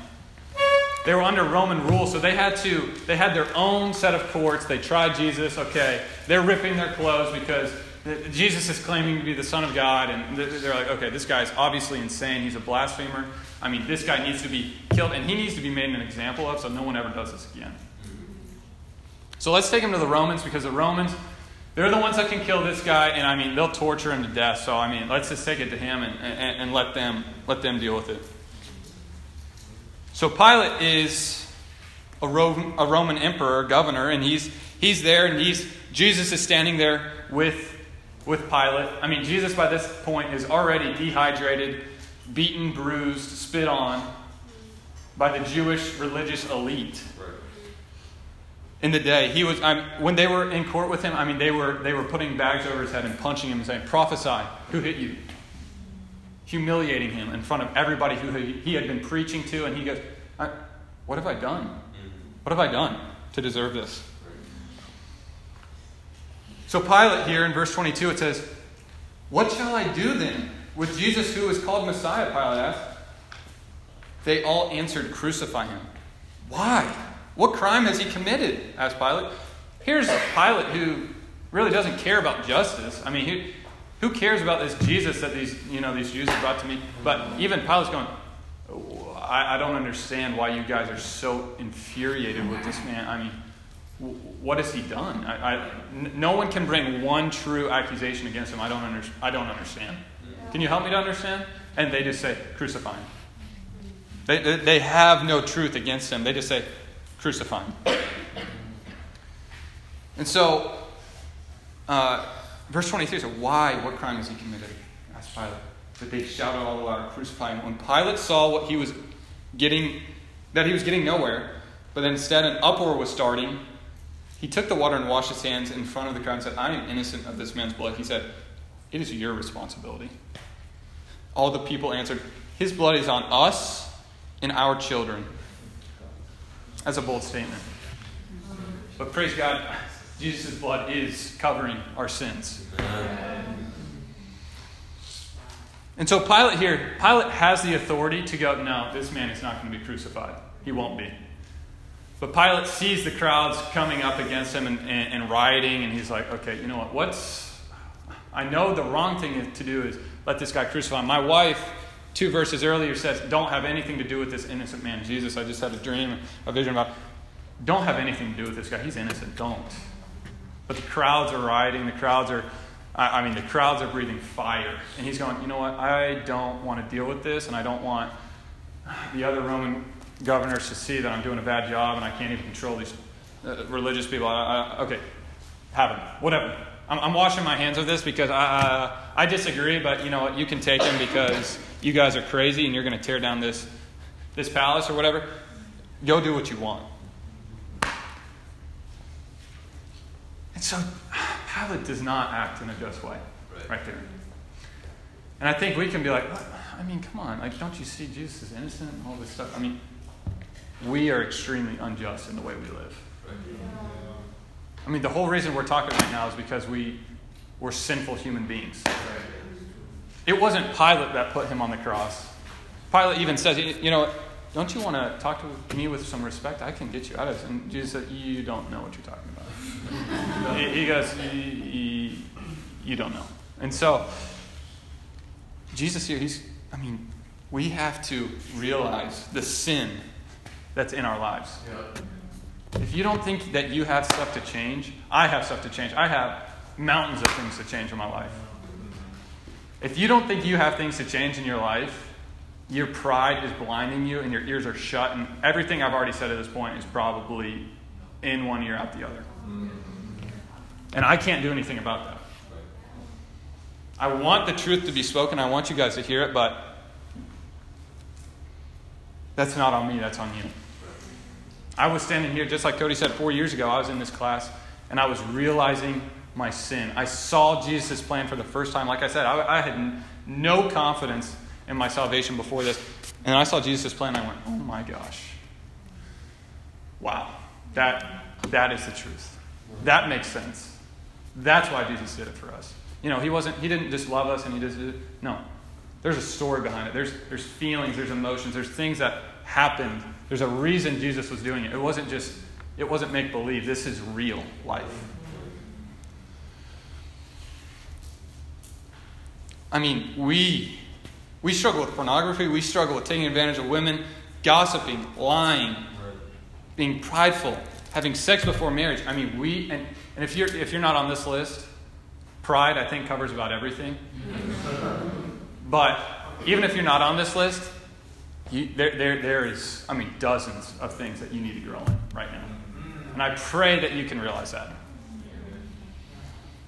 They were under Roman rule, so they had to, they had their own set of courts. They tried Jesus, okay. They're ripping their clothes because Jesus is claiming to be the Son of God, and they're like, okay, this guy's obviously insane. He's a blasphemer. I mean, this guy needs to be killed, and he needs to be made an example of, so no one ever does this again. So let's take him to the Romans, because the Romans, they're the ones that can kill this guy, and I mean, they'll torture him to death. So I mean, let's just take it to him and, and, and let them let them deal with it. So Pilate is a Roman, a Roman emperor, governor, and he's he's there, and he's Jesus is standing there with with Pilate. I mean, Jesus by this point is already dehydrated, beaten, bruised, spit on by the Jewish religious elite. Right. In the day, he was I'm, when they were in court with him. I mean, they were they were putting bags over his head and punching him and saying, "Prophesy, who hit you?" Humiliating him in front of everybody who he had been preaching to, and he goes, I, "What have I done? What have I done to deserve this?" So Pilate here in verse twenty-two, it says, "What shall I do then with Jesus, who is called Messiah?" Pilate asked. They all answered, "Crucify him." Why? What crime has he committed? Asked Pilate. Here's Pilate who really doesn't care about justice. I mean, who, who cares about this Jesus that these you know these Jews have brought to me? But even Pilate's going, oh, I, I don't understand why you guys are so infuriated with this man. I mean, w- what has he done? I, I, n- no one can bring one true accusation against him. I don't, under- I don't understand. Can you help me to understand? And they just say, crucify him. They, they, they have no truth against him. They just say, crucify him. And so, uh, verse twenty-three says, why? What crime has he committed? Asked Pilate. But they shouted all aloud, crucify him. When Pilate saw what he was getting, that he was getting nowhere, but instead an uproar was starting, he took the water and washed his hands in front of the crowd and said, I am innocent of this man's blood. He said, it is your responsibility. All the people answered, his blood is on us and our children. That's a bold statement. But praise God, Jesus' blood is covering our sins. Amen. And so Pilate here, Pilate has the authority to go, no, this man is not going to be crucified. He won't be. But Pilate sees the crowds coming up against him and, and, and rioting, and he's like, okay, you know what? What's, I know the wrong thing to do is let this guy crucify him. My wife, two verses earlier, says, don't have anything to do with this innocent man, Jesus. I just had a dream, a vision about, don't have anything to do with this guy. He's innocent. Don't. But the crowds are rioting. The crowds are, I mean, the crowds are breathing fire. And he's going, you know what? I don't want to deal with this, and I don't want the other Roman governors to see that I'm doing a bad job and I can't even control these uh, religious people. I, I, okay, have him. Whatever. I'm, I'm washing my hands of this because I, I, I disagree, but you know what? You can take him because you guys are crazy and you're going to tear down this this palace or whatever. Go do what you want. And so Pilate does not act in a just way right, right there. And I think we can be like, I mean, come on. Like, don't you see Jesus is innocent and all this stuff? I mean, we are extremely unjust in the way we live. Right. I mean, the whole reason we're talking right now is because we, we're sinful human beings. Right. It wasn't Pilate that put him on the cross. Pilate even says, you know, don't you want to talk to me with some respect? I can get you out of this. And Jesus said, you don't know what you're talking about. He goes, you don't know. And so, Jesus here, he's, I mean, we have to realize the sin that's in our lives. Yeah. If you don't think that you have stuff to change, I have stuff to change. I have mountains of things to change in my life. If you don't think you have things to change in your life, your pride is blinding you and your ears are shut. And everything I've already said at this point is probably in one ear, out the other. And I can't do anything about that. I want the truth to be spoken. I want you guys to hear it, but that's not on me. That's on you. I was standing here, just like Cody said, four years ago. I was in this class and I was realizing my sin. I saw Jesus' plan for the first time. Like I said, I, I had n- no confidence in my salvation before this. And I saw Jesus' plan and I went, oh my gosh. Wow. That that is the truth. That makes sense. That's why Jesus did it for us. You know, he wasn't he didn't just love us and he just did it. No. There's a story behind it. There's there's feelings, there's emotions, there's things that happened. There's a reason Jesus was doing it. It wasn't just, it wasn't make-believe. This is real life. I mean, we we struggle with pornography. We struggle with taking advantage of women, gossiping, lying, being prideful, having sex before marriage. I mean, we and, and if you're if you're not on this list, pride, I think, covers about everything. But even if you're not on this list, you, there, there, there is, I mean, dozens of things that you need to grow in right now. And I pray that you can realize that.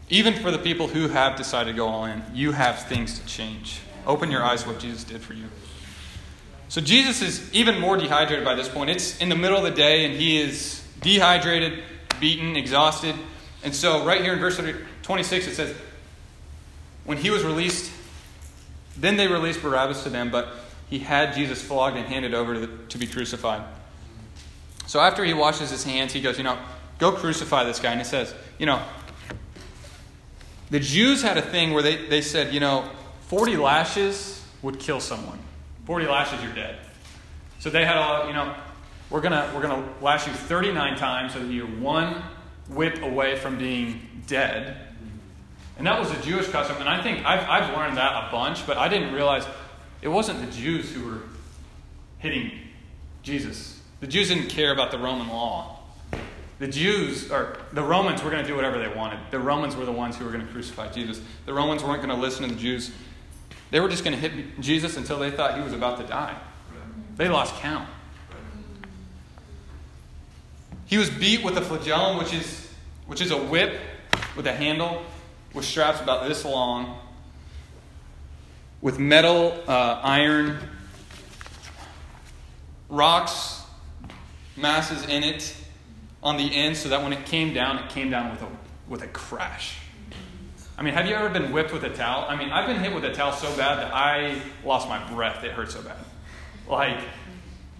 Even for the people who have decided to go all in, you have things to change. Open your eyes to what Jesus did for you. So Jesus is even more dehydrated by this point. It's in the middle of the day, and he is dehydrated, beaten, exhausted. And so right here in verse twenty-six, it says, when he was released, then they released Barabbas to them, but he had Jesus flogged and handed over to, the, to be crucified. So after he washes his hands, he goes, you know, go crucify this guy. And it says, you know, the Jews had a thing where they, they said, you know, forty lashes would kill someone. forty lashes, you're dead. So they had a lot, you know, we're gonna we're gonna lash you thirty-nine times so that you're one whip away from being dead. And that was a Jewish custom, and I think I've, I've learned that a bunch, but I didn't realize it wasn't the Jews who were hitting Jesus. The Jews didn't care about the Roman law. The Jews, or the Romans, were going to do whatever they wanted. The Romans were the ones who were going to crucify Jesus. The Romans weren't going to listen to the Jews. They were just going to hit Jesus until they thought he was about to die. They lost count. He was beat with a flagellum, which is which is a whip with a handle, with straps about this long, with metal, uh, iron, rocks, masses in it on the end, so that when it came down, it came down with a with a crash. I mean, have you ever been whipped with a towel? I mean, I've been hit with a towel so bad that I lost my breath. It hurt so bad. Like,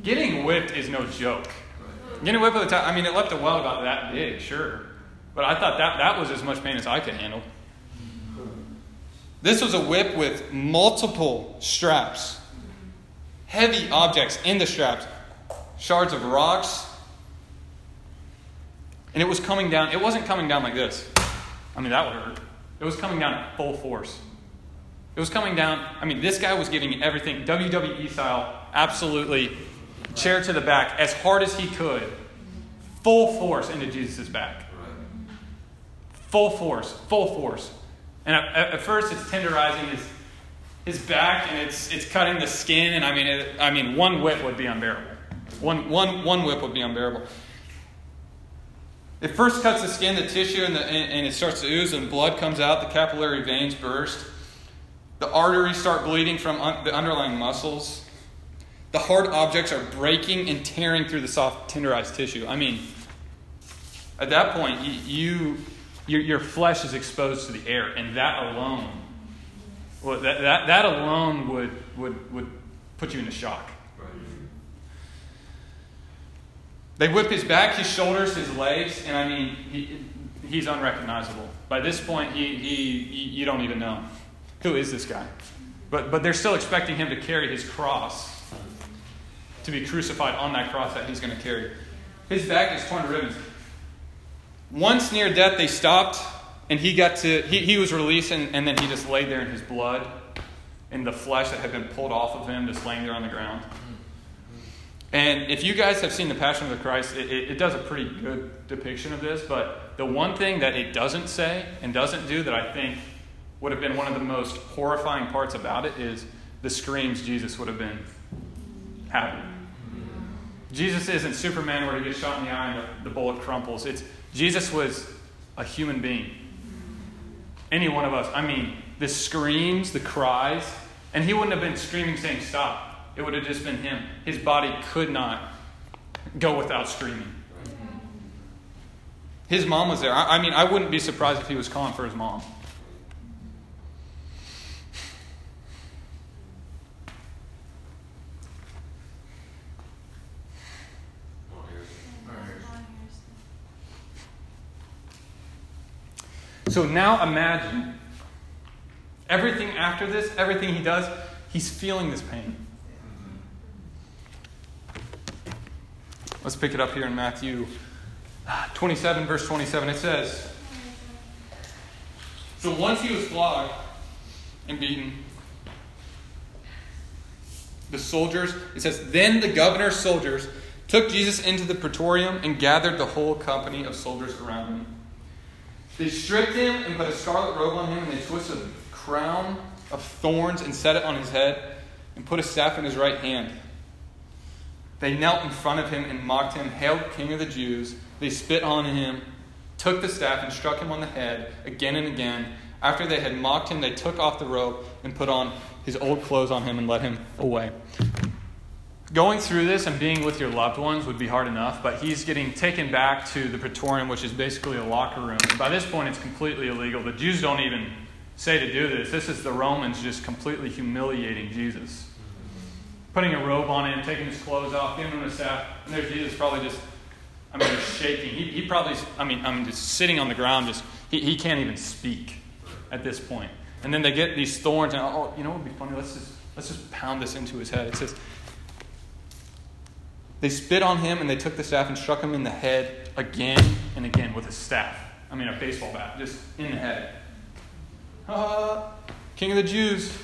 getting whipped is no joke. Getting whipped with a towel, I mean, it left a welt about that big, sure. But I thought that, that was as much pain as I could handle. This was a whip with multiple straps, heavy objects in the straps, shards of rocks. And it was coming down. It wasn't coming down like this. I mean, that would hurt. It was coming down at full force. It was coming down. I mean, this guy was giving everything, W W E style, absolutely, chair to the back, as hard as he could, full force into Jesus' back. Full force, full force. And at, at first, it's tenderizing his his back, and it's it's cutting the skin. And I mean, it, I mean, one whip would be unbearable. One one one whip would be unbearable. It first cuts the skin, the tissue, and the and, and it starts to ooze, and blood comes out. The capillary veins burst. The arteries start bleeding from un, the underlying muscles. The hard objects are breaking and tearing through the soft, tenderized tissue. I mean, at that point, you. you Your, your flesh is exposed to the air, and that alone, well, that, that, that alone would, would, would put you into shock. Right. They whip his back, his shoulders, his legs, and I mean, he, he's unrecognizable. By this point, he, he, he you don't even know. Who is this guy? But, but they're still expecting him to carry his cross, to be crucified on that cross that he's going to carry. His back is torn to ribbons. Once near death, they stopped, and he got to he, he was released, and, and then he just laid there in his blood, in the flesh that had been pulled off of him, just laying there on the ground. And if you guys have seen The Passion of the Christ, it, it, it does a pretty good depiction of this, but the one thing that it doesn't say and doesn't do that I think would have been one of the most horrifying parts about it is the screams Jesus would have been having. Jesus isn't Superman where he gets shot in the eye and the, the bullet crumples. It's Jesus was a human being. Any one of us. I mean, the screams, the cries. And he wouldn't have been screaming saying stop. It would have just been him. His body could not go without screaming. His mom was there. I, I mean, I wouldn't be surprised if he was calling for his mom. So now imagine everything after this, everything he does, He's feeling this pain. Let's pick it up here in Matthew twenty-seven, verse twenty-seven. It says, so once he was flogged and beaten, the soldiers, it says, then the governor's soldiers took Jesus into the praetorium and gathered the whole company of soldiers around him. They stripped him and put a scarlet robe on him, and they twisted a crown of thorns and set it on his head and put a staff in his right hand. They knelt in front of him and mocked him, hailed King of the Jews. They spit on him, took the staff, and struck him on the head again and again. After they had mocked him, they took off the robe and put on his old clothes on him and led him away. Going through this and being with your loved ones would be hard enough, but he's getting taken back to the Praetorium, which is basically a locker room. And by this point, it's completely illegal. The Jews don't even say to do this. This is the Romans just completely humiliating Jesus. Putting a robe on him, taking his clothes off, giving him a staff, and there's Jesus probably just, I mean, just shaking. He, he probably, I mean, I mean, just sitting on the ground, just, he, he can't even speak at this point. And then they get these thorns, and oh, you know what would be funny? Let's just, let's just pound this into his head. It says, they spit on him, and they took the staff and struck him in the head again and again with a staff. I mean, a baseball bat, just in the head. Uh, King of the Jews.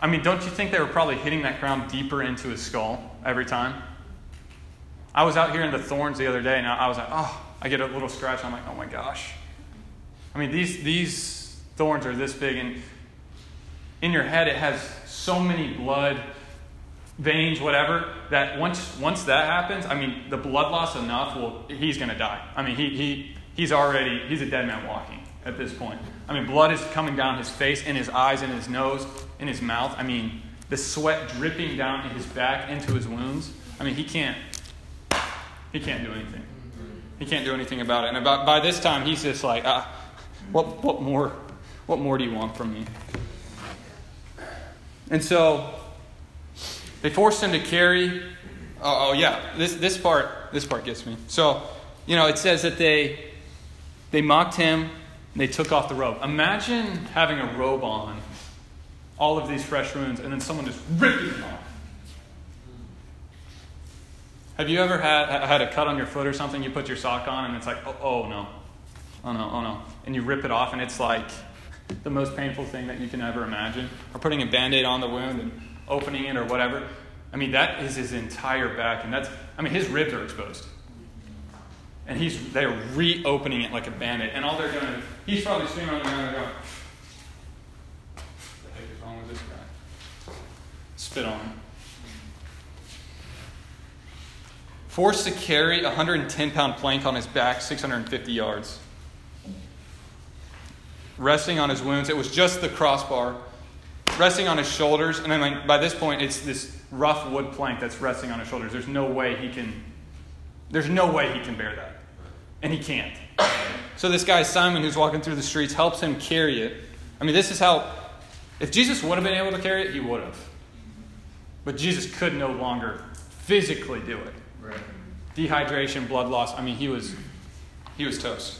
I mean, don't you think they were probably hitting that ground deeper into his skull every time? I was out here in the thorns the other day, and I was like, oh, I get a little scratch. And I'm like, oh, my gosh. I mean, these these thorns are this big, and in your head it has so many blood veins, whatever, that once once that happens, I mean, the blood loss enough, well, he's going to die. I mean, he he he's already, he's a dead man walking at this point. I mean, blood is coming down his face, in his eyes, in his nose, in his mouth. I mean, the sweat dripping down his back into his wounds. I mean, he can't, he can't do anything. He can't do anything about it. And about by this time, he's just like, ah, what what more, what more do you want from me? And so they forced him to carry. Oh, oh yeah, this this part this part gets me. So, you know, it says that they they mocked him and they took off the robe. Imagine having a robe on, all of these fresh wounds, and then someone just ripping it off. Have you ever had had a cut on your foot or something? You put your sock on and it's like, oh, oh no, oh no, oh no, and you rip it off, and it's like the most painful thing that you can ever imagine. Or putting a Band-Aid on the wound and opening it or whatever. I mean, that is his entire back, and that's, I mean, his ribs are exposed, and he's they're reopening it like a Band-Aid, and all they're doing is, he's probably screaming on the ground and going, what the heck is wrong with this guy? Spit on him. Forced to carry a one hundred ten pound plank on his back six hundred fifty yards. Resting on his wounds. It was just the crossbar. Resting on his shoulders. And then by this point, it's this rough wood plank that's resting on his shoulders. There's no way he can, there's no way he can bear that. And he can't. So this guy, Simon, who's walking through the streets, helps him carry it. I mean, this is how, if Jesus would have been able to carry it, he would have. But Jesus could no longer physically do it. Dehydration, blood loss. I mean, he was he was toast.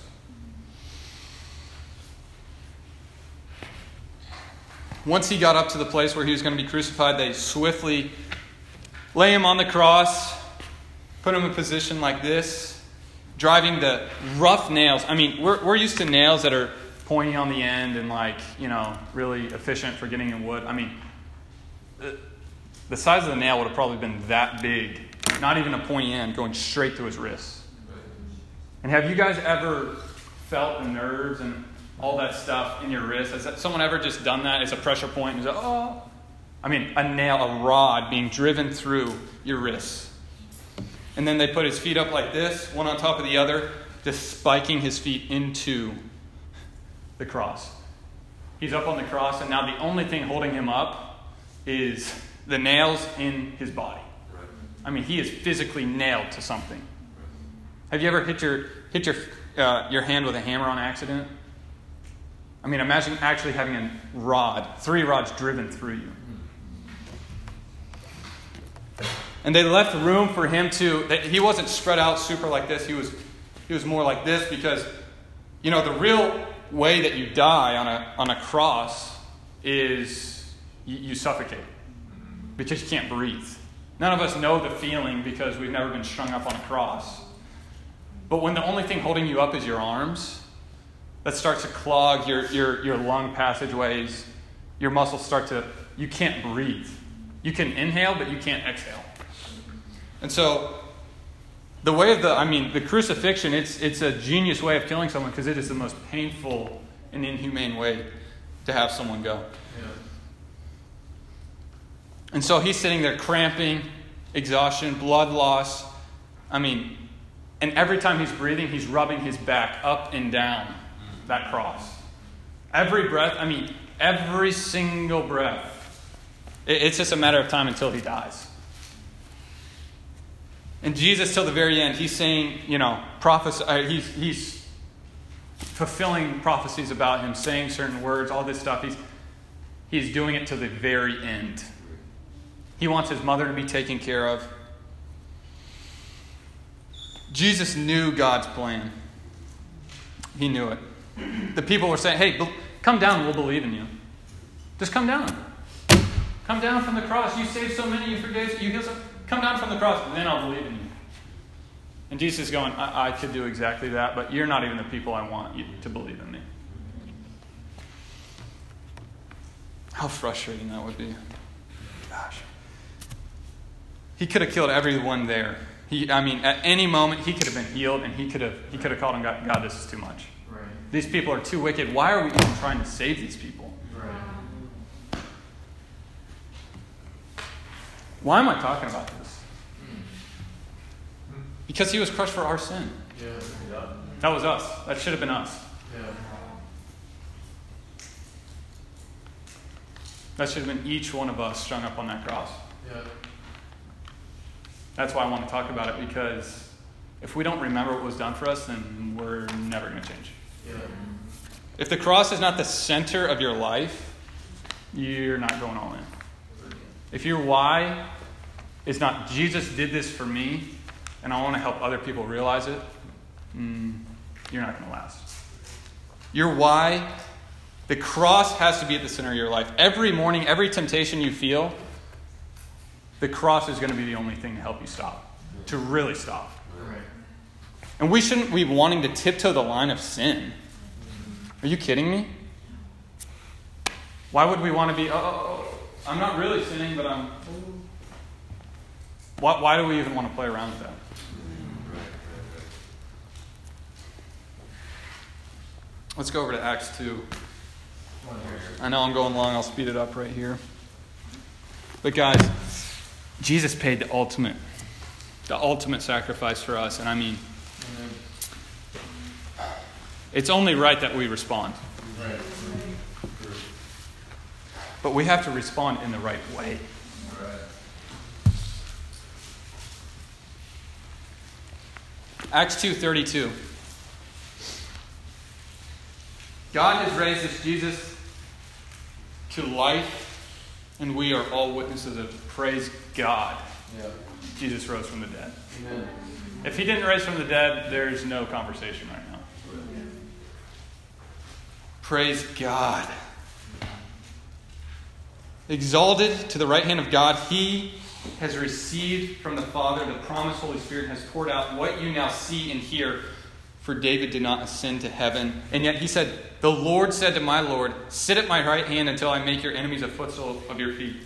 Once he got up to the place where he was going to be crucified, they swiftly lay him on the cross, put him in a position like this, driving the rough nails. I mean, we're we're used to nails that are pointy on the end and, like, you know, really efficient for getting in wood. I mean, the, the size of the nail would have probably been that big. Not even a pointy end, going straight through his wrists. And have you guys ever felt the nerves and all that stuff in your wrist? Has that, someone ever just done that? It's a pressure point. And it's like, oh. I mean, a nail, a rod being driven through your wrists. And then they put his feet up like this, one on top of the other, just spiking his feet into the cross. He's up on the cross, and now the only thing holding him up is the nails in his body. I mean, he is physically nailed to something. Have you ever hit your hit your uh, your hand with a hammer on accident? I mean, imagine actually having a rod, three rods driven through you. And they left room for him to. They, he wasn't spread out super like this. He was he was more like this, because, you know, the real way that you die on a on a cross is you, you suffocate because you can't breathe. None of us know the feeling because we've never been strung up on a cross. But when the only thing holding you up is your arms, that starts to clog your, your, your lung passageways. Your muscles start to, you can't breathe. You can inhale, but you can't exhale. And so the way of the, I mean, the crucifixion, it's it's a genius way of killing someone because it is the most painful and inhumane way to have someone go. Yeah. And so he's sitting there cramping, exhaustion, blood loss. I mean, and every time he's breathing, he's rubbing his back up and down that cross. Every breath, I mean, every single breath. It's just a matter of time until he dies. And Jesus, till the very end, he's saying, you know, prophecy, uh, he's, he's fulfilling prophecies about him, saying certain words, all this stuff. He's, he's doing it to the very end. He wants his mother to be taken care of. Jesus knew God's plan. He knew it. The people were saying, hey, come down, we'll believe in you. Just come down. Come down from the cross. You saved so many, you forgave, you healed so many. Come down from the cross, and then I'll believe in you. And Jesus is going, I-, I could do exactly that, but you're not even the people I want you to believe in me. How frustrating that would be. Gosh. He could have killed everyone there. He, I mean, at any moment, he could have been healed, and he could have he could have called on God, God, this is too much. Right. These people are too wicked. Why are we even trying to save these people? Why am I talking about this? Because he was crushed for our sin. Yeah, yeah. That was us. That should have been us. Yeah. That should have been each one of us strung up on that cross. Yeah. That's why I want to talk about it, because if we don't remember what was done for us, then we're never going to change. Yeah. If the cross is not the center of your life, you're not going all in. If your why is not, Jesus did this for me, and I want to help other people realize it, mm, you're not going to last. Your why, the cross has to be at the center of your life. Every morning, every temptation you feel, the cross is going to be the only thing to help you stop, to really stop. Right. And we shouldn't be wanting to tiptoe the line of sin. Are you kidding me? Why would we want to be, oh, oh, oh. I'm not really sinning, but I'm... Why, why do we even want to play around with that? Let's go over to Acts two. I know I'm going long. I'll speed it up right here. But guys, Jesus paid the ultimate, the ultimate sacrifice for us. And I mean, it's only right that we respond. Right. But we have to respond in the right way. Right. Acts two thirty-two. God has raised this Jesus to life, and we are all witnesses of it. Praise God. Yeah. Jesus rose from the dead. Amen. If he didn't rise from the dead, there's no conversation right now. Yeah. Praise God. Exalted to the right hand of God, he has received from the Father the promised Holy Spirit and has poured out what you now see and hear. For David did not ascend to heaven. And yet he said, the Lord said to my Lord, sit at my right hand until I make your enemies a footstool of your feet.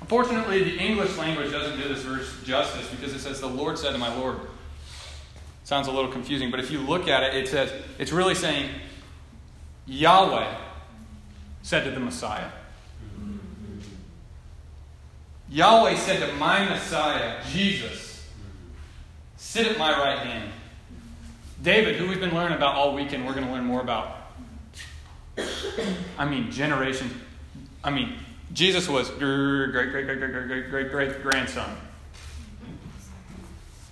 Unfortunately, the English language doesn't do this verse justice because it says, the Lord said to my Lord. Sounds a little confusing, but if you look at it, it says, it's really saying, Yahweh said to the Messiah. Yahweh said to my Messiah, Jesus, sit at my right hand. David, who we've been learning about all weekend, we're going to learn more about. I mean, generation. I mean, Jesus was great, great, great, great, great, great, great, great grandson.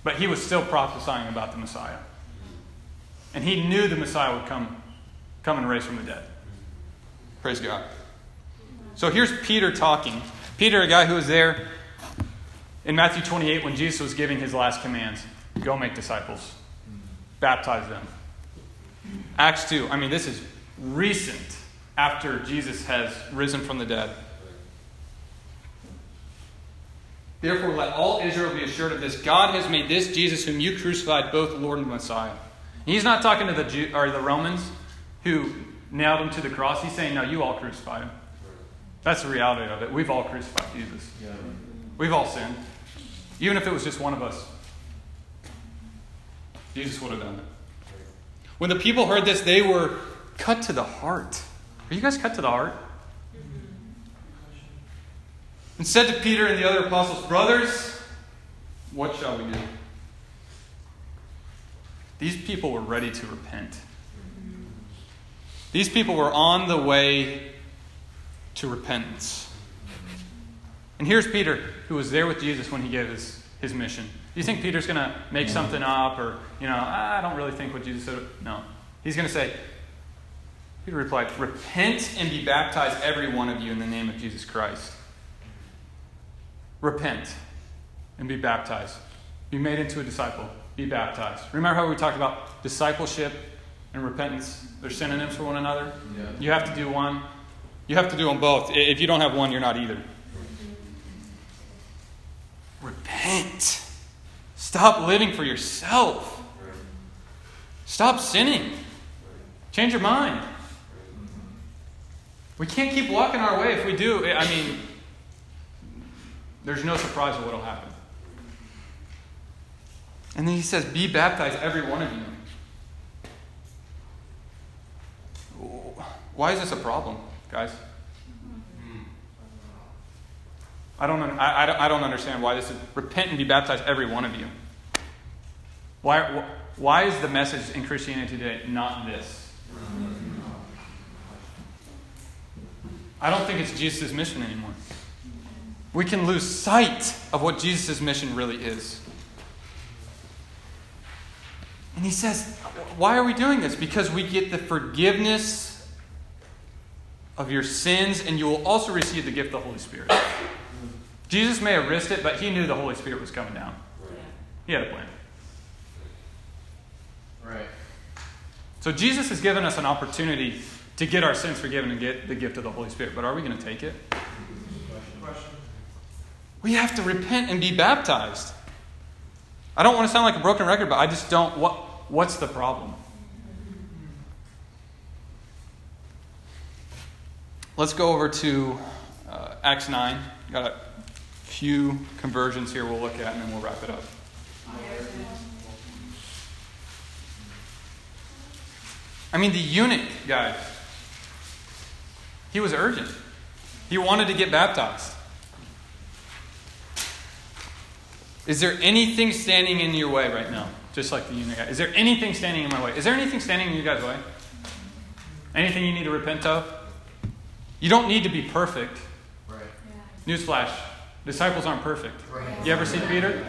But he was still prophesying about the Messiah. And he knew the Messiah would come, come and raise from the dead. Praise God. So here's Peter talking. Peter, a guy who was there in Matthew twenty-eight when Jesus was giving his last commands. Go make disciples. Mm-hmm. Baptize them. Acts two. I mean, this is recent. after Jesus has risen from the dead. Therefore, let all Israel be assured of this. God has made this Jesus whom you crucified both Lord and Messiah. And he's not talking to the Jew, or the Romans who nailed him to the cross. He's saying, no, you all crucified him. That's the reality of it. We've all crucified Jesus. Yeah. We've all sinned. Even if it was just one of us, Jesus would have done it. When the people heard this, they were cut to the heart. Are you guys cut to the heart? And said to Peter and the other apostles, brothers, what shall we do? These people were ready to repent. These people were on the way to repentance. And here's Peter, who was there with Jesus when he gave his, his mission. Do you think Peter's going to make something up or, you know, I don't really think what Jesus said? No. He's going to say, Peter replied, repent and be baptized every one of you in the name of Jesus Christ. Repent and be baptized. Be made into a disciple. Be baptized. Remember how we talked about discipleship and repentance? They're synonyms for one another. Yeah. You have to do one. You have to do them both. If you don't have one, you're not either. Repent. Stop living for yourself. Stop sinning. Change your mind. We can't keep walking our way. If we do, I mean, there's no surprise at what will happen. And then he says, be baptized, every one of you. Why is this a problem, guys? I don't, I, I don't, I don't understand why this is. Repent and be baptized, every one of you. Why, why is the message in Christianity today not this? I don't think it's Jesus' mission anymore. We can lose sight of what Jesus' mission really is. And he says, why are we doing this? Because we get the forgiveness of your sins, and you will also receive the gift of the Holy Spirit. Jesus may have risked it, but he knew the Holy Spirit was coming down. Right. He had a plan. Right. So Jesus has given us an opportunity to get our sins forgiven and get the gift of the Holy Spirit. But are we going to take it? We have to repent and be baptized. I don't want to sound like a broken record, but I just don't. What, what's the problem? Let's go over to uh, Acts nine. Got a few conversions here we'll look at, and then we'll wrap it up. I mean, the eunuch, guys, he was urgent. He wanted to get baptized. Is there anything standing in your way right now? Just like the eunuch. Is there anything standing in my way? Is there anything standing in you guys' way? Anything you need to repent of? You don't need to be perfect. Right. Yeah. Newsflash. Disciples aren't perfect. Right. You ever see Peter?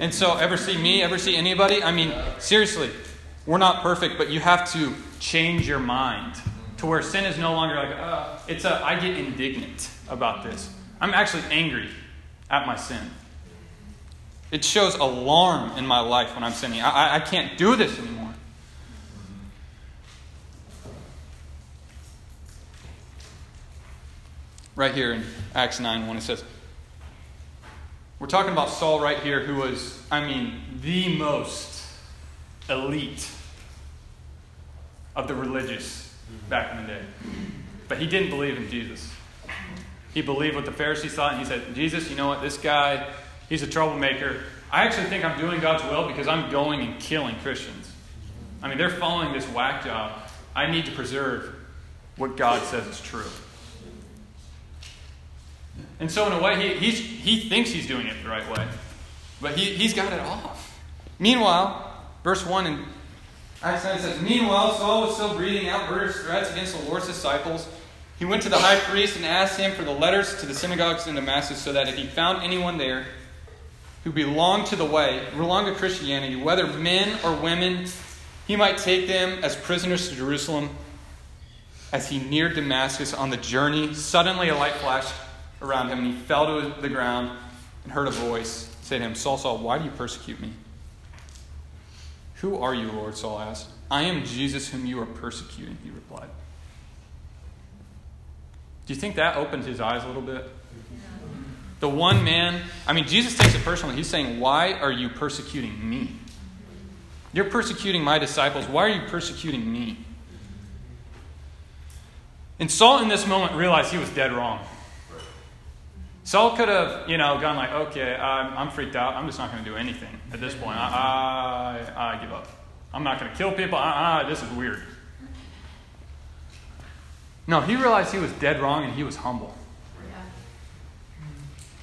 And so, ever see me? Ever see anybody? I mean, seriously, we're not perfect, but you have to change your mind to where sin is no longer like, oh, it's a, I get indignant about this. I'm actually angry at my sin. It shows alarm in my life when I'm sinning. I, I can't do this anymore. Right here in Acts nine, when it says, we're talking about Saul right here, who was, I mean, the most elite of the religious back in the day. But he didn't believe in Jesus. He believed what the Pharisees thought, and he said, Jesus, you know what, this guy, he's a troublemaker. I actually think I'm doing God's will because I'm going and killing Christians. I mean, they're following this whack job. I need to preserve what God says is true. And so in a way, he he's, he thinks he's doing it the right way. But he, he's got it off. Meanwhile, verse one in Acts nine says, meanwhile, Saul was still breathing out murderous threats against the Lord's disciples. He went to the high priest and asked him for the letters to the synagogues in Damascus, so that if he found anyone there who belonged to the way, belonged to Christianity, whether men or women, he might take them as prisoners to Jerusalem. As he neared Damascus on the journey, suddenly a light flashed around him, and he fell to the ground and heard a voice say to him, Saul, Saul, why do you persecute me? Who are you, Lord? Saul asked. I am Jesus whom you are persecuting, he replied. Do you think that opened his eyes a little bit? The one man, I mean, Jesus takes it personally. He's saying, why are you persecuting me? You're persecuting my disciples. Why are you persecuting me? And Saul in this moment realized he was dead wrong. Saul could have, you know, gone like, okay, I'm, I'm freaked out. I'm just not going to do anything at this point. I, I, I give up. I'm not going to kill people. I, I, this is weird. No, he realized he was dead wrong and he was humble. Yeah.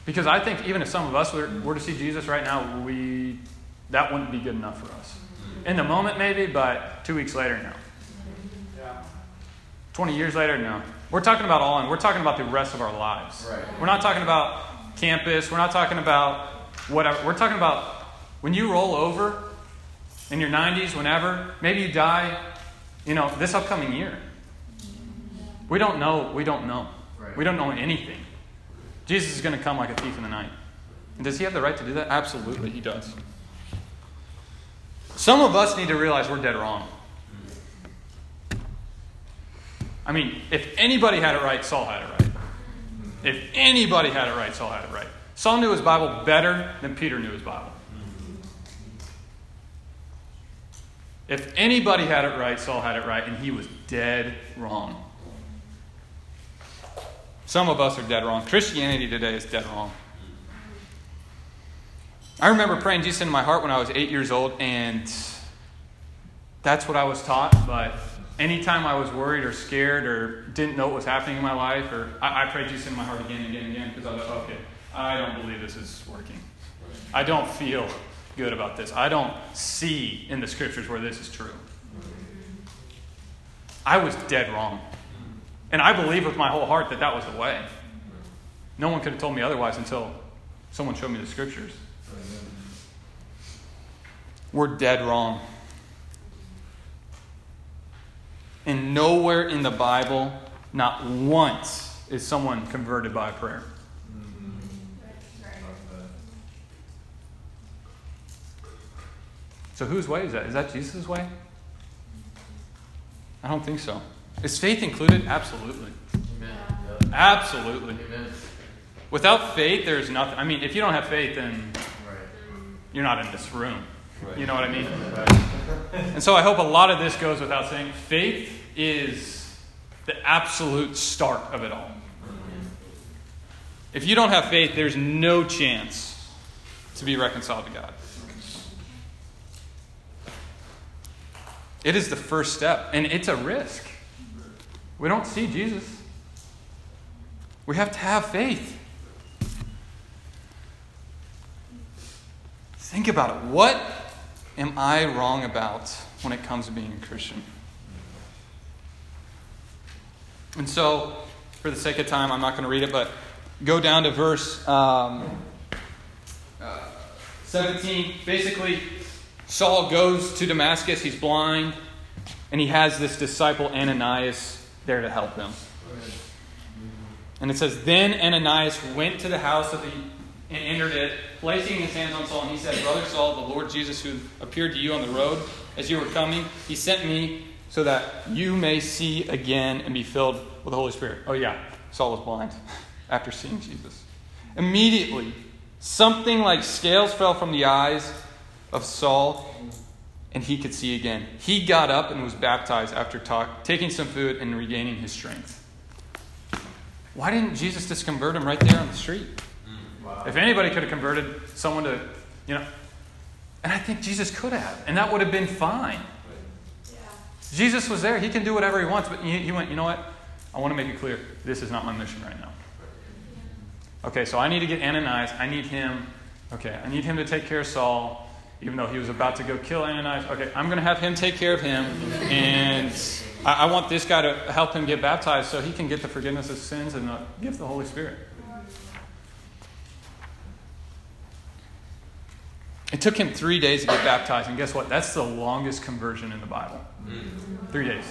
Because I think even if some of us were, were to see Jesus right now, we that wouldn't be good enough for us. In the moment maybe, but two weeks later, no. Yeah. twenty years later, no. We're talking about all in. We're talking about the rest of our lives. Right. We're not talking about campus. We're not talking about whatever. We're talking about when you roll over in your nineties, whenever, maybe you die, you know, this upcoming year. We don't know. We don't know. Right. We don't know anything. Jesus is going to come like a thief in the night. And does he have the right to do that? Absolutely, he does. Some of us need to realize we're dead wrong. I mean, if anybody had it right, Saul had it right. If anybody had it right, Saul had it right. Saul knew his Bible better than Peter knew his Bible. If anybody had it right, Saul had it right, and he was dead wrong. Some of us are dead wrong. Christianity today is dead wrong. I remember praying Jesus into my heart when I was eight years old, and that's what I was taught. But anytime I was worried or scared or didn't know what was happening in my life, or I, I prayed Jesus into my heart again and again and again because I was like, okay, I don't believe this is working. I don't feel good about this. I don't see in the scriptures where this is true. I was dead wrong. And I believe with my whole heart that that was the way. No one could have told me otherwise until someone showed me the scriptures. We're dead wrong. And nowhere in the Bible, not once, is someone converted by prayer. So whose way is that? Is that Jesus' way? I don't think so. Is faith included? Absolutely. Amen. Absolutely. Amen. Without faith, there's nothing. I mean, if you don't have faith, then you're not in this room. Right. You know what I mean? Right. And so I hope a lot of this goes without saying. Faith is the absolute start of it all. If you don't have faith, there's no chance to be reconciled to God. It is the first step, and it's a risk. We don't see Jesus. We have to have faith. Think about it. What am I wrong about when it comes to being a Christian? And so, for the sake of time, I'm not going to read it, but go down to verse um, uh, seventeen. Basically, Saul goes to Damascus. He's blind, and he has this disciple, Ananias, there to help them. And it says, then Ananias went to the house of the and entered it, placing his hands on Saul, and he said, Brother Saul, the Lord Jesus, who appeared to you on the road as you were coming, he sent me so that you may see again and be filled with the Holy Spirit. Oh yeah, Saul was blind after seeing Jesus. Immediately, something like scales fell from the eyes of Saul, and he could see again. He got up and was baptized after talk, taking some food and regaining his strength. Why didn't Jesus just convert him right there on the street? Wow. If anybody could have converted someone to, you know. And I think Jesus could have. And that would have been fine. Yeah. Jesus was there. He can do whatever he wants. But he, he went, you know what? I want to make it clear. This is not my mission right now. Okay, so I need to get Ananias. I need him. Okay, I need him to take care of Saul. Even though he was about to go kill Ananias. Okay, I'm going to have him take care of him. And I, I want this guy to help him get baptized so he can get the forgiveness of sins and the gift of the Holy Spirit. It took him three days to get baptized. And guess what? That's the longest conversion in the Bible. Mm. Three days.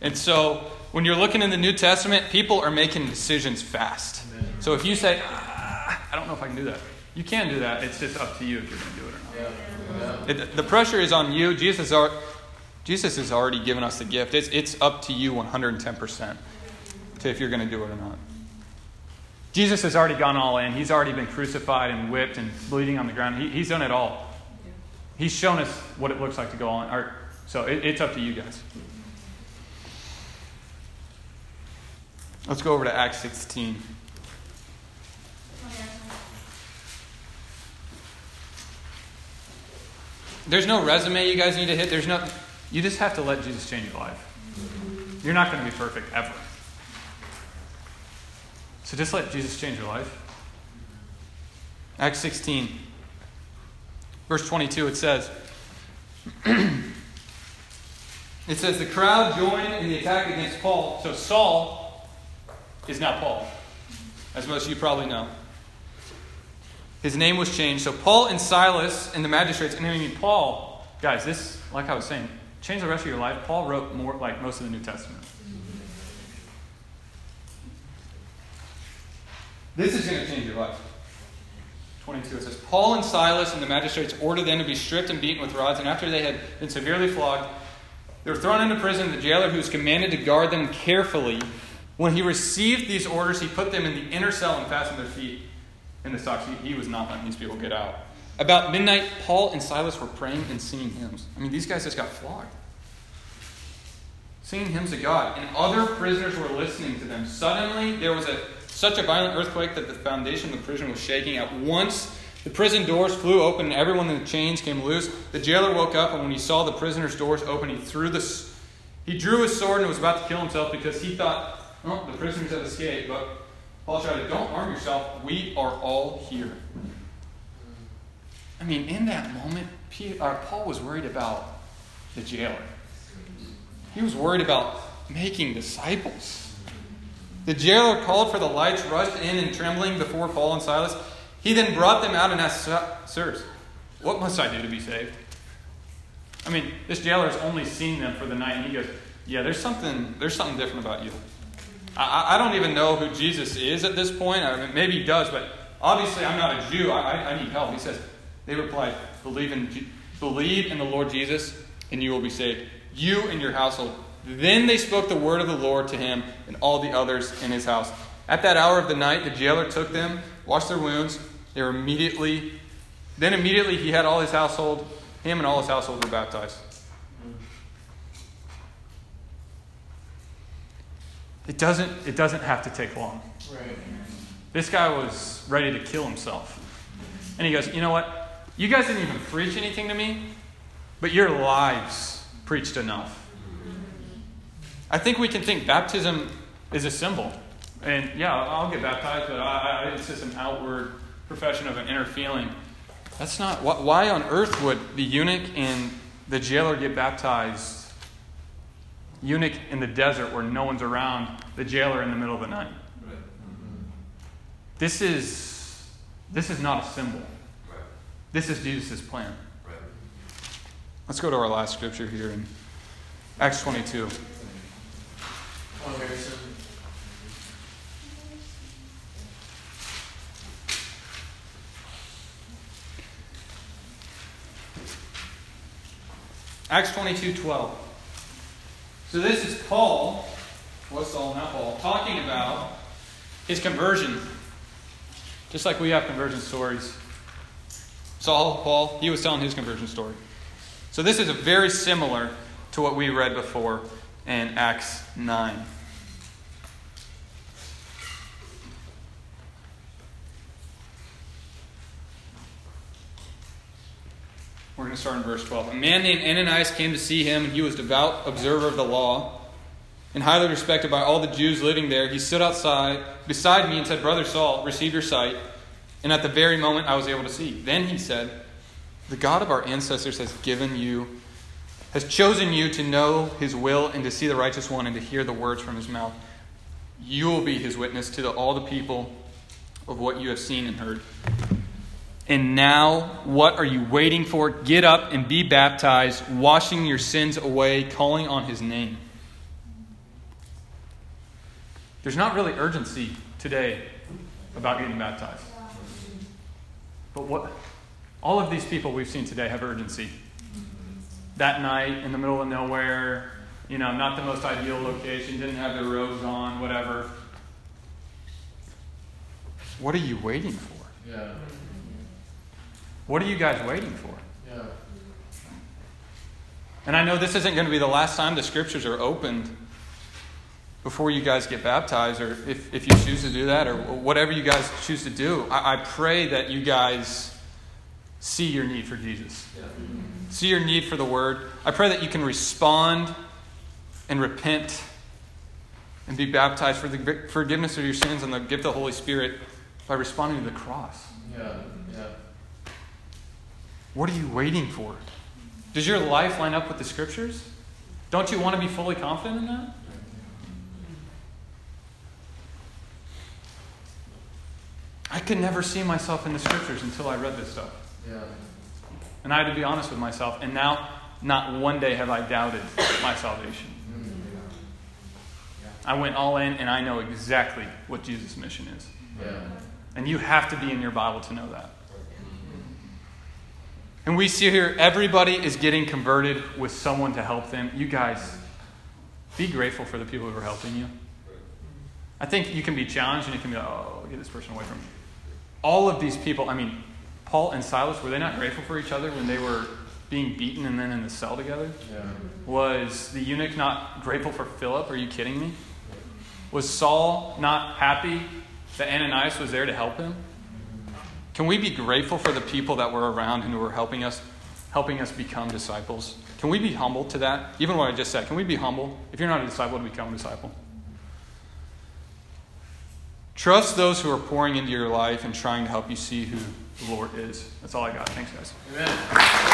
And so when you're looking in the New Testament, people are making decisions fast. Amen. So if you say, ah, I don't know if I can do that. You can do that. It's just up to you if you're going to do it or not. Yeah. Yeah. It, the pressure is on you. Jesus, are, Jesus has already given us the gift. It's, it's up to you one hundred ten percent to if you're going to do it or not. Jesus has already gone all in. He's already been crucified and whipped and bleeding on the ground. He, he's done it all. He's shown us what it looks like to go all in. Or, so it, it's up to you guys. Let's go over to Acts sixteen. There's no resume you guys need to hit. There's no, you just have to let Jesus change your life. You're not going to be perfect ever. So just let Jesus change your life. Acts sixteen, verse twenty-two, it says, it says, the crowd joined in the attack against Paul. So Saul is not Paul, as most of you probably know. His name was changed. So Paul and Silas and the magistrates, and I mean Paul, guys, this, like I was saying, change the rest of your life. Paul wrote more like most of the New Testament. This is going to change your life. twenty-two, it says, Paul and Silas and the magistrates ordered them to be stripped and beaten with rods, and after they had been severely flogged, they were thrown into prison. The jailer, who was commanded to guard them carefully, when he received these orders, he put them in the inner cell and fastened their feet in the stocks. He, he was not letting these people get out. About midnight, Paul and Silas were praying and singing hymns. I mean, these guys just got flogged. Singing hymns to God. And other prisoners were listening to them. Suddenly, there was a such a violent earthquake that the foundation of the prison was shaking. At once, the prison doors flew open and everyone in the chains came loose. The jailer woke up, and when he saw the prisoners' doors open, he threw the, he drew his sword and was about to kill himself because he thought, oh, the prisoners have escaped, but Paul shouted, don't harm yourself. We are all here. I mean, in that moment, Paul was worried about the jailer. He was worried about making disciples. The jailer called for the lights, rushed in and trembling before Paul and Silas. He then brought them out and asked, sirs, what must I do to be saved? I mean, this jailer's only seen them for the night, and he goes, yeah, there's something, there's something different about you. I, I don't even know who Jesus is at this point. I mean, maybe he does, but obviously I'm not a Jew. I, I, I need help. He says, they replied, believe in, believe in the Lord Jesus, and you will be saved, you and your household. Then they spoke the word of the Lord to him and all the others in his house. At that hour of the night, the jailer took them, washed their wounds. They were immediately, then immediately he had all his household, him and all his household were baptized. It doesn't, it doesn't have to take long. Right. This guy was ready to kill himself. And he goes, you know what? You guys didn't even preach anything to me, but your lives preached enough. I think we can think baptism is a symbol. And yeah, I'll get baptized, but I, I, it's just an outward profession of an inner feeling. That's not, why on earth would the eunuch and the jailer get baptized? Eunuch in the desert where no one's around, the jailer in the middle of the night. Right. Mm-hmm. This is this is not a symbol. Right. This is Jesus' plan. Right. Let's go to our last scripture here in Acts twenty-two. Come on, Harrison. Acts twenty-two twelve. So this is Paul, was Saul, not Paul, talking about his conversion. Just like we have conversion stories. Saul, Paul, he was telling his conversion story. So this is a very similar to what we read before in Acts nine. We're going to start in verse twelve. A man named Ananias came to see him, and he was a devout observer of the law and highly respected by all the Jews living there. He stood outside beside me and said, Brother Saul, receive your sight. And at the very moment I was able to see. Then he said, the God of our ancestors has given you, has chosen you to know his will and to see the righteous one and to hear the words from his mouth. You will be his witness to the, all the people of what you have seen and heard. And now, what are you waiting for? Get up and be baptized, washing your sins away, calling on his name. There's not really urgency today about getting baptized. But what all of these people we've seen today have urgency. That night, in the middle of nowhere, you know, not the most ideal location, didn't have their robes on, whatever. What are you waiting for? Yeah. What are you guys waiting for? Yeah. And I know this isn't going to be the last time the scriptures are opened before you guys get baptized, or if, if you choose to do that, or whatever you guys choose to do. I, I pray that you guys see your need for Jesus. Yeah. See your need for the word. I pray that you can respond and repent and be baptized for the forgiveness of your sins and the gift of the Holy Spirit by responding to the cross. Yeah, yeah. What are you waiting for? Does your life line up with the scriptures? Don't you want to be fully confident in that? I could never see myself in the scriptures until I read this stuff. Yeah. And I had to be honest with myself. And now, not one day have I doubted my salvation. I went all in, and I know exactly what Jesus' mission is. Yeah. And you have to be in your Bible to know that. And we see here, everybody is getting converted with someone to help them. You guys, be grateful for the people who are helping you. I think you can be challenged, and you can be like, oh, get this person away from me. All of these people, I mean, Paul and Silas, were they not grateful for each other when they were being beaten and then in the cell together? Yeah. Was the eunuch not grateful for Philip? Are you kidding me? Was Saul not happy that Ananias was there to help him? Can we be grateful for the people that were around and who were helping us, helping us become disciples? Can we be humble to that? Even what I just said, can we be humble? If you're not a disciple, to become a disciple. Trust those who are pouring into your life and trying to help you see who the Lord is. That's all I got. Thanks, guys. Amen.